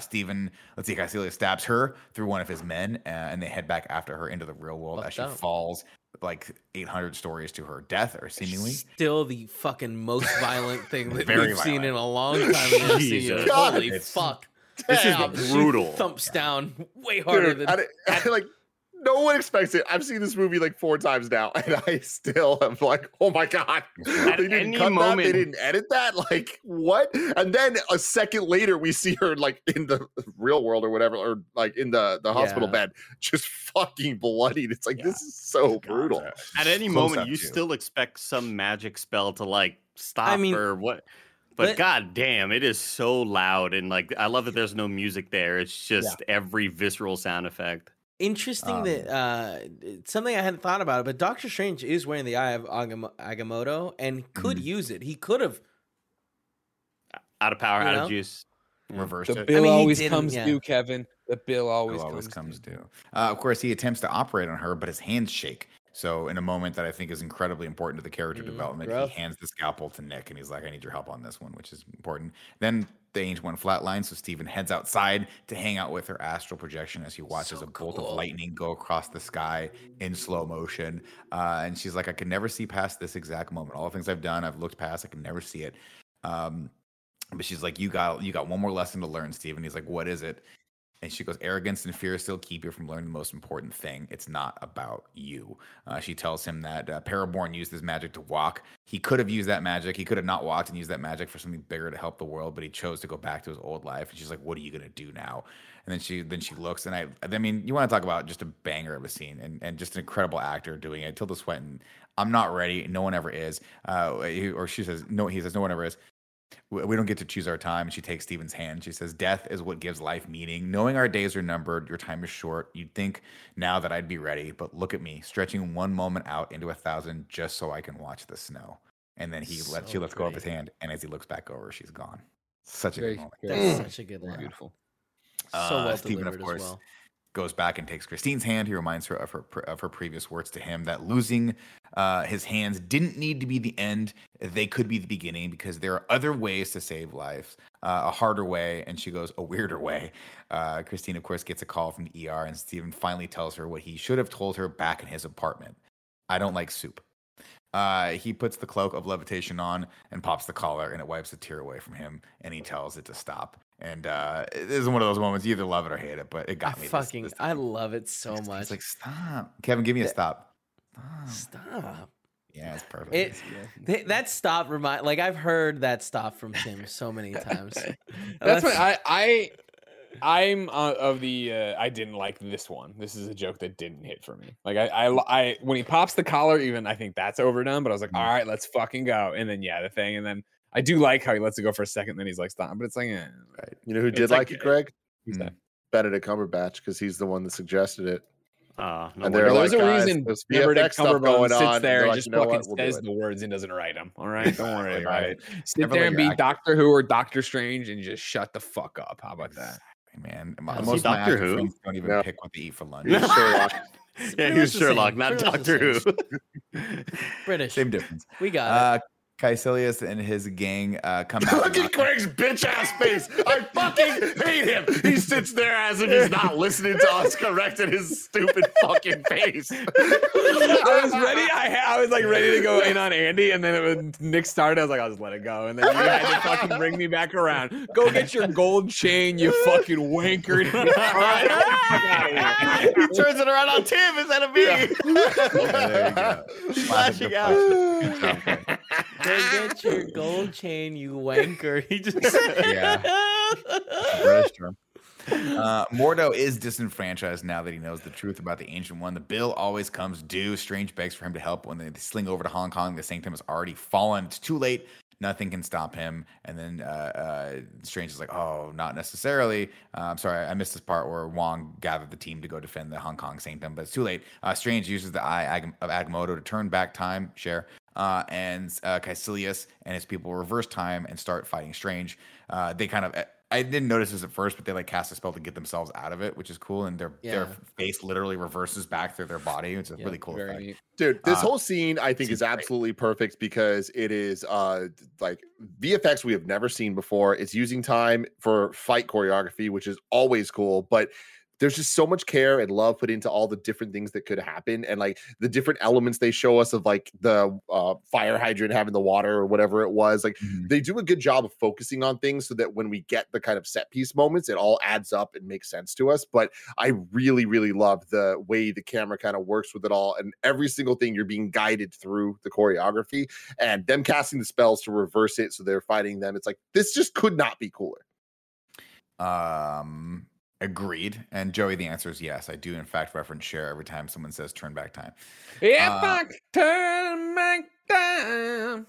Stephen, let's see, Caecilius stabs her through one of his men, and they head back after her into the real world as she falls like 800 stories to her death, or seemingly. Still the fucking most violent thing that we've seen in a long time. Jesus. God, holy fuck. Damn. This is brutal. She thumps down way harder than... I like, no one expects it. I've seen this movie like 4 times now, and I still am like, oh my God. At they didn't cut that? They didn't edit that? Like, what? And then a second later, we see her like in the real world or whatever, or like in the hospital bed, just fucking bloodied. It's like, this is so brutal. At any moment, you still expect some magic spell to like stop or what? But god damn, it is so loud. And like, I love that there's no music there. It's just every visceral sound effect. Interesting that something I hadn't thought about, but Doctor Strange is wearing the Eye of Agamotto and could use it. He could have. Out of power, out of juice. Reversed it. The bill always comes due, Kevin. The bill always comes due. Of course, he attempts to operate on her, but his hands shake. So in a moment that I think is incredibly important to the character development, he hands the scalpel to Nick, and he's like, I need your help on this one, which is important. Then the Ancient One flatlines, so Stephen heads outside to hang out with her astral projection as he watches bolt of lightning go across the sky in slow motion. And she's like, I could never see past this exact moment. All the things I've done, I've looked past, I can never see it. But she's like, you got one more lesson to learn, Stephen. He's like, what is it? And she goes, arrogance and fear still keep you from learning the most important thing. It's not about you. She tells him that Pangborn used his magic to walk. He could have used that magic. He could have not walked and used that magic for something bigger to help the world, but he chose to go back to his old life. And she's like, what are you going to do now? And then she looks, and I mean, you want to talk about just a banger of a scene and just an incredible actor doing it. Tilda Swinton, I'm not ready. No one ever is. He says, no one ever is. We don't get to choose our time. And she takes Stephen's hand. She says, death is what gives life meaning. Knowing our days are numbered, your time is short. You'd think now that I'd be ready, but look at me, stretching one moment out into 1,000 just so I can watch the snow. And then she lets go of his hand, and as he looks back over, she's gone. Such a good moment. That's such a good line. Beautiful. So well Stephen, of course, goes back and takes Christine's hand. He reminds her of her previous words to him that losing his hands didn't need to be the end. They could be the beginning because there are other ways to save lives, a harder way. And she goes, a weirder way. Christine, of course, gets a call from the ER, and Stephen finally tells her what he should have told her back in his apartment. I don't like soup. He puts the cloak of levitation on and pops the collar, and it wipes a tear away from him, and he tells it to stop. And it isn't one of those moments you either love it or hate it, but it got me. I love it so much. It's like, stop. Kevin, give me a stop. Stop. Yeah, it's perfect. That stop remind, like, I've heard that stop from Tim so many times. That's what I'm of the I didn't like this one. This is a joke that didn't hit for me. Like I when he pops the collar, even I think that's overdone, but I was like, all right, let's fucking go. And then the thing, and then I do like how he lets it go for a second, then he's like, stop. But it's like, right. You know who did like it, Greg? Who's that? Benedict Cumberbatch, because he's the one that suggested it. No, there's like, a reason Benedict Cumberbatch sits there and just fucking says the words and doesn't write them. All right, don't worry about it. Sit there and be Doctor Who or Doctor Strange and just shut the fuck up. How about that? Man, most Doctor Who don't even pick what they eat for lunch. Yeah, he was Sherlock, not Doctor Who. British, same difference. We got it. Caecilius and his gang come out. Look at Greg's bitch ass face. I fucking hate him. He sits there as if he's not listening to us correcting his stupid fucking face. I was ready. I was like ready to go in on Andy, and then it was Nick started. I was like, I'll just let it go, and then you had to fucking bring me back around. Go get your gold chain, you fucking wanker. He turns it around on Tim instead of me. There you go. Flashing out. Go get your gold chain, you wanker. He just Mordo is disenfranchised now that he knows the truth about the Ancient One. The bill always comes due. Strange begs for him to help. When they sling over to Hong Kong, the Sanctum has already fallen. It's too late. Nothing can stop him. And then Strange is like, oh, not necessarily. I'm sorry, I missed this part where Wong gathered the team to go defend the Hong Kong Sanctum, but it's too late. Strange uses the Eye of Agamotto to turn back time, and Caecilius and his people reverse time and start fighting Strange. They kind of... I didn't notice this at first, but they like cast a spell to get themselves out of it, which is cool. And their face literally reverses back through their body. It's a really cool effect. Neat. Dude, this whole scene I think is absolutely perfect because it is like VFX we have never seen before. It's using time for fight choreography, which is always cool, but there's just so much care and love put into all the different things that could happen. And like the different elements they show us of like the fire hydrant having the water or whatever it was. Like they do a good job of focusing on things so that when we get the kind of set piece moments, it all adds up and makes sense to us. But I really, really love the way the camera kind of works with it all. And every single thing you're being guided through the choreography and them casting the spells to reverse it. So they're fighting them. It's like, this just could not be cooler. Agreed. And Joey, the answer is yes. I do, in fact, reference Cher every time someone says turn back time. If I turn back time.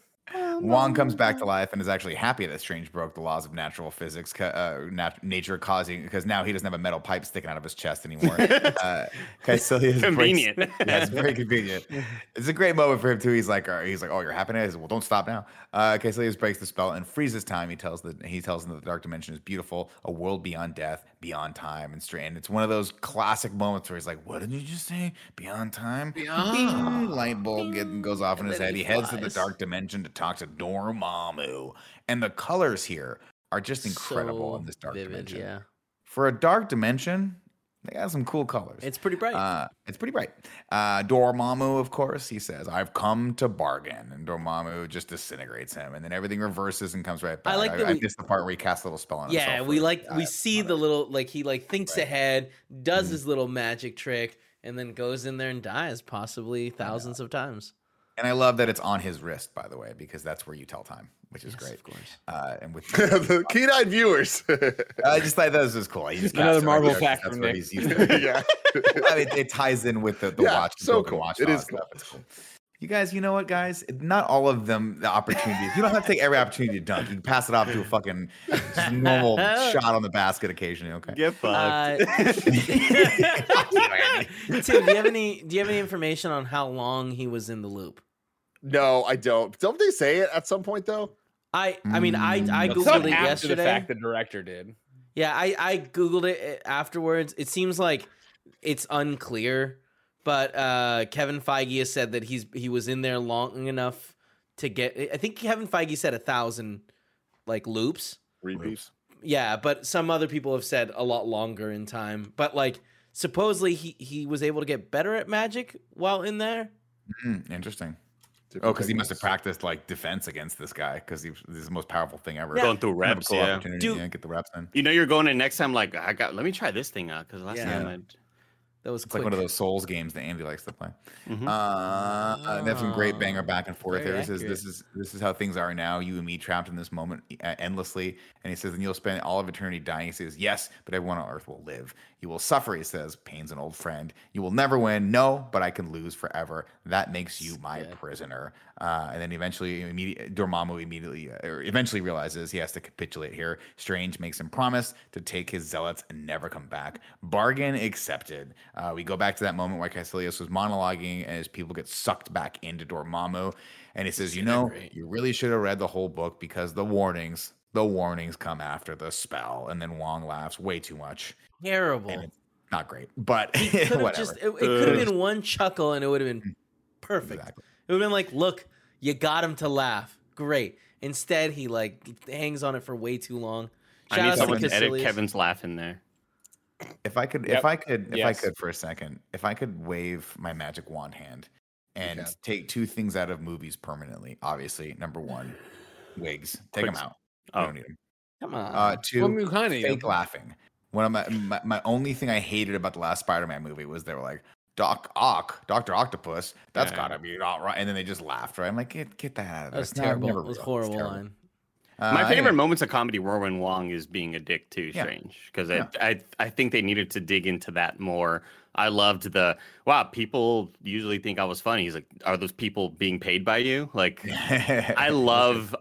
Wong comes back to life and is actually happy that Strange broke the laws of natural physics, nature causing, because now he doesn't have a metal pipe sticking out of his chest anymore. Caecilius convenient. That's very convenient. It's a great moment for him too. He's like, oh, you're happy now? He says, well, don't stop now. Caecilius breaks the spell and freezes time. He tells them that the Dark Dimension is beautiful, a world beyond death, beyond time, and Strange. It's one of those classic moments where he's like, what did you just say? Beyond time? Beyond. Light bulb goes off in his head. He heads to the Dark Dimension to talk to Dormammu, and the colors here are just incredible in this dark dimension. Yeah. For a dark dimension, they got some cool colors. It's pretty bright. Dormammu, of course, he says, "I've come to bargain," and Dormammu just disintegrates him, and then everything reverses and comes right back. I missed the part where he casts a little spell on himself. Yeah, we see the little he thinks ahead, does his little magic trick, and then goes in there and dies possibly thousands of times. And I love that it's on his wrist, by the way, because that's where you tell time, which is great. Of course. And with the keen-eyed viewers, I just thought that was just cool. Another Marvel fact from Nick. Yeah, I mean, it ties in with the watch. So cool. It is cool. It's cool. You guys, you know what, guys? Not all of them, the opportunities. You don't have to take every opportunity to dunk. You can pass it off to a fucking normal shot on the basket occasionally. Okay. Get fucked. Tim, do you have any information on how long he was in the loop? No, I don't. Don't they say it at some point though? I googled it yesterday. After the fact, the director did. Yeah, I googled it afterwards. It seems like it's unclear, but Kevin Feige has said that he was in there long enough to get. I think Kevin Feige said 1,000 loops, repeats. Yeah, but some other people have said a lot longer in time. But supposedly he was able to get better at magic while in there. Mm-hmm. Interesting. Oh, because he must have practiced defense against this guy because this is the most powerful thing ever. Yeah. Going through reps, get the reps in. You know, you're going in next time. Let me try this thing out because last time that was quick. Like one of those Souls games that Andy likes to play. Mm-hmm. They have some great banger back and forth. There says this is how things are now. You and me trapped in this moment endlessly. And he says, and you'll spend all of eternity dying. He says, yes, but everyone on Earth will live. You will suffer, he says. Pain's an old friend. You will never win. No, but I can lose forever. That makes you my prisoner. And then Dormammu eventually realizes he has to capitulate here. Strange makes him promise to take his zealots and never come back. Bargain accepted. We go back to that moment where Caecilius was monologuing and his people get sucked back into Dormammu. And he says, you really should have read the whole book because the warnings come after the spell. And then Wong laughs way too much. Terrible. And it's not great, but whatever. It could have been one chuckle and it would have been perfect. Exactly. It would have been like, look, you got him to laugh. Great. Instead, he hangs on it for way too long. Shout I need out someone to edit Kevin's laugh in there. If I could wave my magic wand hand and take two things out of movies permanently. Obviously, number one, wigs. Take them out. I don't need them. Come on. Two, fake laughing. One of my only thing I hated about the last Spider-Man movie was they were like, Doc Ock, Dr. Octopus, that's gotta be not right. And then they just laughed, right? I'm like, get that out of there. That's terrible. It was a horrible line. My favorite moments of comedy were when Wong is being a dick to Strange, because I think they needed to dig into that more. I loved the, wow, people usually think I was funny. He's like, are those people being paid by you? Like, I love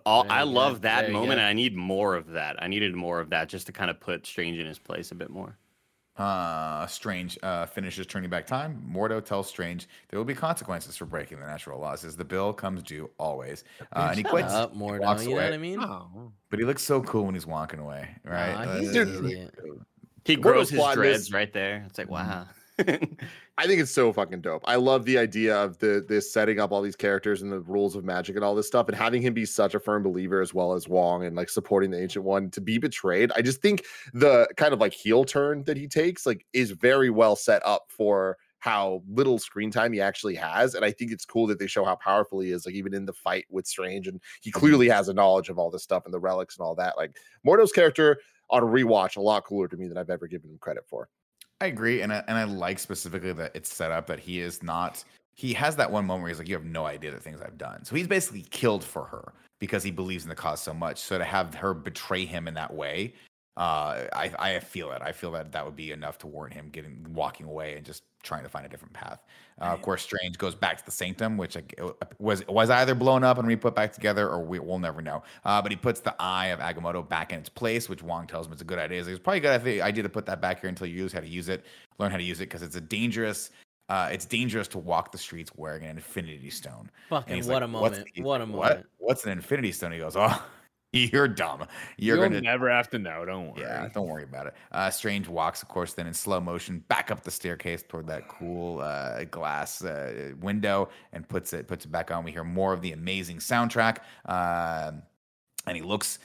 that moment. And I need more of that. I needed more of that just to kind of put Strange in his place a bit more. Strange finishes turning back time. Mordo tells Strange there will be consequences for breaking the natural laws, as the bill comes due always. And he quits. Up, Mordo. He walks away. You know what I mean? Oh. But he looks so cool when he's walking away, right? Oh, he grows his dreads right there. It's like, wow. I think it's so fucking dope. I love the idea of this setting up all these characters and the rules of magic and all this stuff, and having him be such a firm believer, as well as Wong, and like supporting the Ancient One, to be betrayed. I just think the kind of like heel turn that he takes like is very well set up for how little screen time he actually has. And I think it's cool that they show how powerful he is, like even in the fight with Strange, and he clearly has a knowledge of all this stuff and the relics and all that. Like, Mordo's character on a rewatch, a lot cooler to me than I've ever given him credit for. I agree, and I like specifically that it's set up that he is not. He has that one moment where he's like, "You have no idea the things I've done." So he's basically killed for her because he believes in the cause so much. So to have her betray him in that way, I feel it. I feel that that would be enough to warrant him walking away and just trying to find a different path. Of course, Strange goes back to the Sanctum, which was either blown up and re-put back together, or we'll never know. But he puts the Eye of Agamotto back in its place, which Wong tells him it's a good idea. He's like, it's probably a good idea to put that back here until you learn how to use it, because it's a dangerous. It's dangerous to walk the streets wearing an Infinity Stone. Fucking what a moment! What a moment! What's an Infinity Stone? He goes, oh. You're dumb. You'll never have to know. Don't worry. Yeah, don't worry about it. Strange walks, of course, then in slow motion back up the staircase toward that cool glass window, and puts it back on. We hear more of the amazing soundtrack. And he looks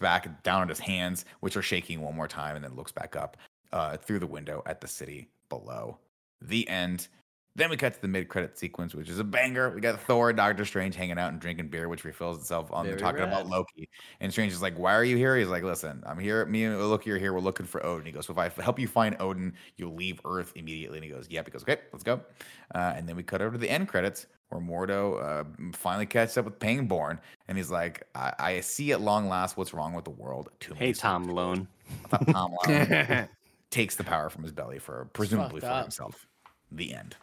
back down at his hands, which are shaking one more time, and then looks back up through the window at the city below. The end. Then we cut to the mid-credit sequence, which is a banger. We got Thor, Doctor Strange hanging out and drinking beer, which refills itself on talking about Loki. And Strange is like, why are you here? He's like, listen, I'm here. Me and Loki are here. We're looking for Odin. He goes, so if I help you find Odin, you'll leave Earth immediately. And he goes, yep. He goes, okay, let's go. And then we cut over to the end credits, where Mordo finally catches up with Pangborn. And he's like, I see at long last what's wrong with the world. Tom Lone takes the power from his belly presumably for himself. The end.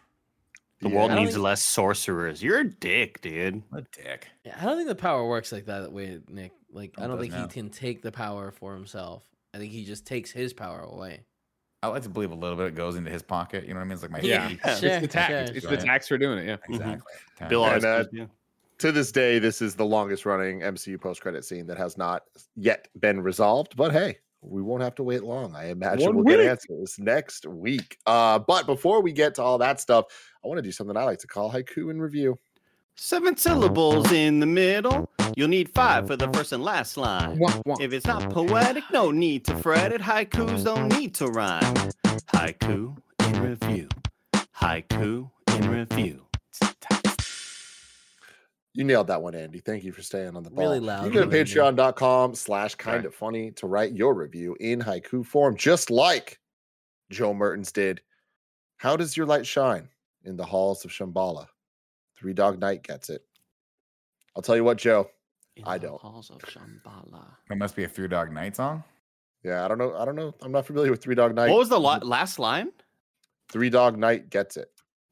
The world needs less sorcerers. You're a dick, dude. A dick. Yeah, I don't think the power works like that way, Nick. Like, I don't think he can take the power for himself. I think he just takes his power away. I like to believe a little bit it goes into his pocket. You know what I mean? It's like my it's the tax. It's the tax for doing it. Yeah, exactly. Mm-hmm. Bill to this day, this is the longest-running MCU post-credit scene that has not yet been resolved. But hey. We won't have to wait long. I imagine we'll get answers next week. But before we get to all that stuff, I want to do something I like to call Haiku in Review. 7 syllables in the middle. You'll need 5 for the first and last line. If it's not poetic, no need to fret it. Haikus don't need to rhyme. Haiku in Review. Haiku in Review. You nailed that one, Andy. Thank you for staying on the ball. Really loud. You go to patreon.com/kindafunny to write your review in haiku form, just like Joe Mertens did. How does your light shine in the halls of Shambhala? Three Dog Night gets it. I'll tell you what, Joe. I don't. Halls of Shambhala. That must be a Three Dog Night song. Yeah, I don't know. I'm not familiar with Three Dog Night. What was the last line? Three Dog Night gets it.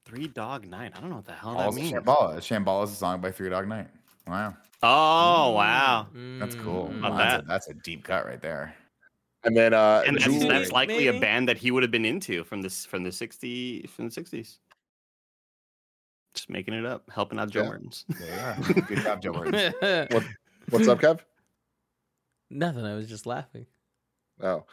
Three Dog Night. I don't know what the hell that means. Shambhala is a song by Three Dog Night. Wow. Oh, wow. That's cool. That's a deep cut right there. And then that's likely a band that he would have been into from the 60s. Just making it up, helping out Joe Mertens. Yeah. Good job, Joe Mertens. What's up, Kev? Nothing. I was just laughing. Oh.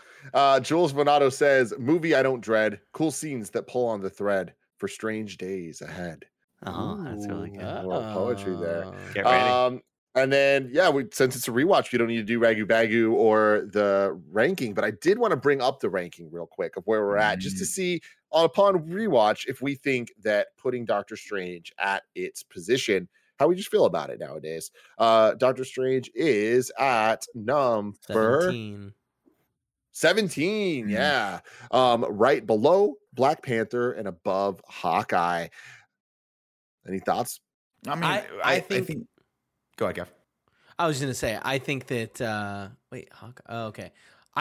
Jules Bonato says, movie I don't dread. Cool scenes that pull on the thread. For strange days ahead. Oh, that's really good. Poetry there. Get ready. And then, since it's a rewatch, we don't need to do Ragu Bagu or the ranking, but I did want to bring up the ranking real quick of where we're at, just to see upon rewatch if we think that putting Doctor Strange at its position, how we just feel about it nowadays. Doctor Strange is at number 17, yeah. Right below Black Panther and above Hawkeye. Any thoughts? I mean, I think. Go ahead, Kev. I was going to say, I think that I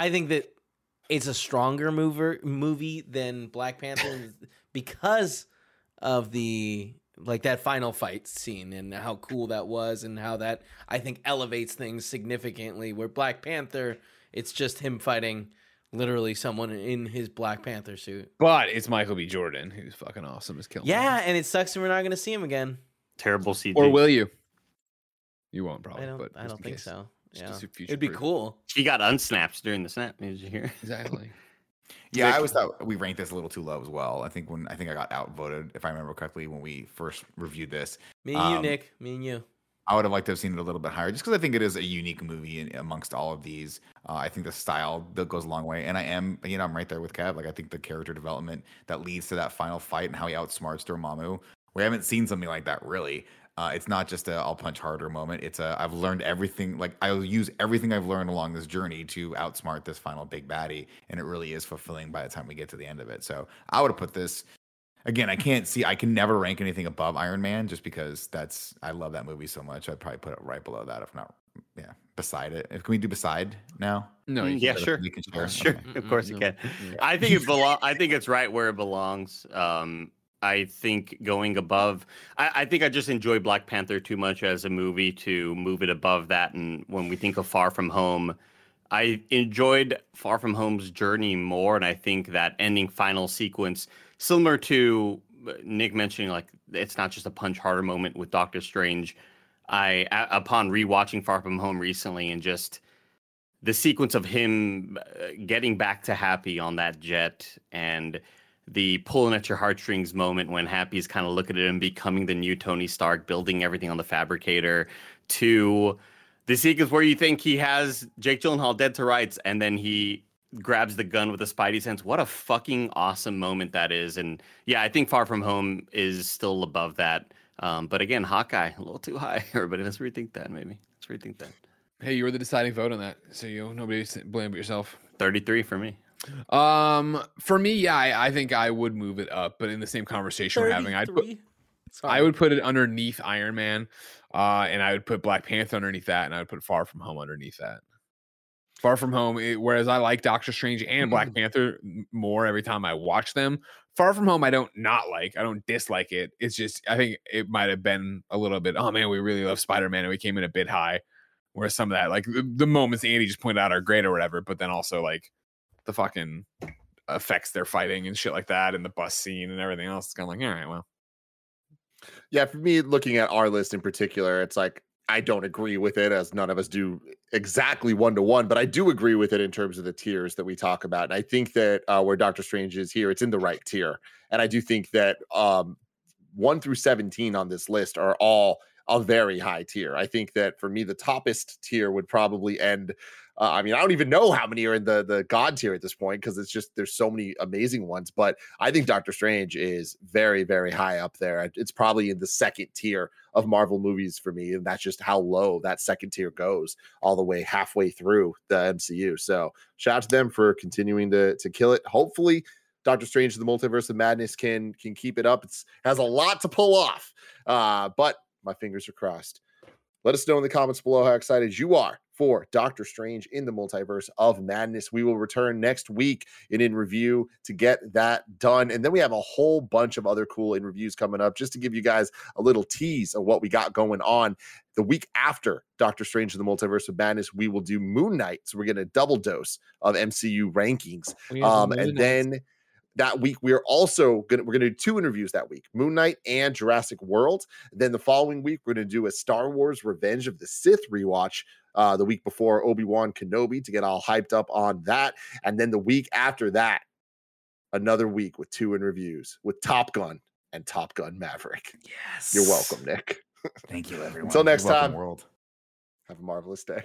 think that it's a stronger movie than Black Panther because of the like that final fight scene and how cool that was and how that I think elevates things significantly. Where Black Panther, it's just him fighting literally someone in his Black Panther suit. But it's Michael B. Jordan who's fucking awesome as Killmonger. Yeah, and it sucks that we're not going to see him again. Terrible CG. Or will you? You won't probably. I don't think so. Yeah. It'd be cool. She got unsnaps during the snap music here. Exactly. Yeah, I always thought we ranked this a little too low as well. I think I got outvoted, if I remember correctly, when we first reviewed this. Me and you, Nick. Me and you. I would have liked to have seen it a little bit higher, just because I think it is a unique movie amongst all of these. I think the style that goes a long way, and I'm right there with Kev. Like I think the character development that leads to that final fight and how he outsmarts Dormammu. We haven't seen something like that really. It's not just a I'll punch harder moment. It's a I've learned everything. Like I'll use everything I've learned along this journey to outsmart this final big baddie, and it really is fulfilling by the time we get to the end of it. So I would have put this. Again, I can never rank anything above Iron Man just because I love that movie so much. I'd probably put it right below that, if not, yeah, beside it. Can we do beside now? No, yeah, sure. You can share. Sure, okay. Of course you can. Yeah. I think it's right where it belongs. I think going above, I think I just enjoy Black Panther too much as a movie to move it above that. And when we think of Far From Home, I enjoyed Far From Home's journey more, and I think that ending final sequence, similar to Nick mentioning, like it's not just a punch harder moment with Doctor Strange. Upon rewatching Far From Home recently, and just the sequence of him getting back to Happy on that jet, and the pulling at your heartstrings moment when Happy's kind of looking at him becoming the new Tony Stark, building everything on the fabricator, to the sequence where you think he has Jake Gyllenhaal dead to rights, and then he grabs the gun with a Spidey sense. What a fucking awesome moment that is. And yeah, I think Far From Home is still above that. But again, Hawkeye, a little too high. Everybody, let's rethink that, maybe. Let's rethink that. Hey, you were the deciding vote on that. So nobody blame but yourself. 33 for me. For me, yeah, I think I would move it up, but in the same conversation we're having, I would put it underneath Iron Man, and I would put Black Panther underneath that, and I would put Far From Home underneath that. Far From Home, whereas I like Doctor Strange and Black Panther more every time I watch them, Far From Home I don't not like. I don't dislike it. It's just I think it might have been a little bit, oh man, we really love Spider-Man and we came in a bit high. Whereas some of that, like the moments Andy just pointed out are great or whatever, but then also like the fucking effects they're fighting and shit like that and the bus scene and everything else, it's kind of like, all right, well. Yeah, for me, looking at our list in particular, it's like, I don't agree with it, as none of us do exactly one-to-one, but I do agree with it in terms of the tiers that we talk about. And I think that where Doctor Strange is here, it's in the right tier. And I do think that 1 through 17 on this list are all a very high tier. I think that for me, the toppest tier would probably end... I don't even know how many are in the God tier at this point, because it's just there's so many amazing ones. But I think Doctor Strange is very, very high up there. It's probably in the second tier of Marvel movies for me. And that's just how low that second tier goes all the way halfway through the MCU. So shout out to them for continuing to kill it. Hopefully, Doctor Strange, the Multiverse of Madness can keep it up. It has a lot to pull off, but my fingers are crossed. Let us know in the comments below how excited you are for Doctor Strange in the Multiverse of Madness. We will return next week in review to get that done. And then we have a whole bunch of other cool in reviews coming up, just to give you guys a little tease of what we got going on. The week after Doctor Strange in the Multiverse of Madness, we will do Moon Knight. So we're getting a double dose of MCU rankings. And then that week, we're gonna do two interviews that week: Moon Knight and Jurassic World. Then the following week, we're gonna do a Star Wars: Revenge of the Sith rewatch. The week before Obi-Wan Kenobi, to get all hyped up on that, and then the week after that, another week with two in reviews with Top Gun and Top Gun Maverick. Yes, you're welcome, Nick. Thank you, everyone. Until next time, world. Have a marvelous day.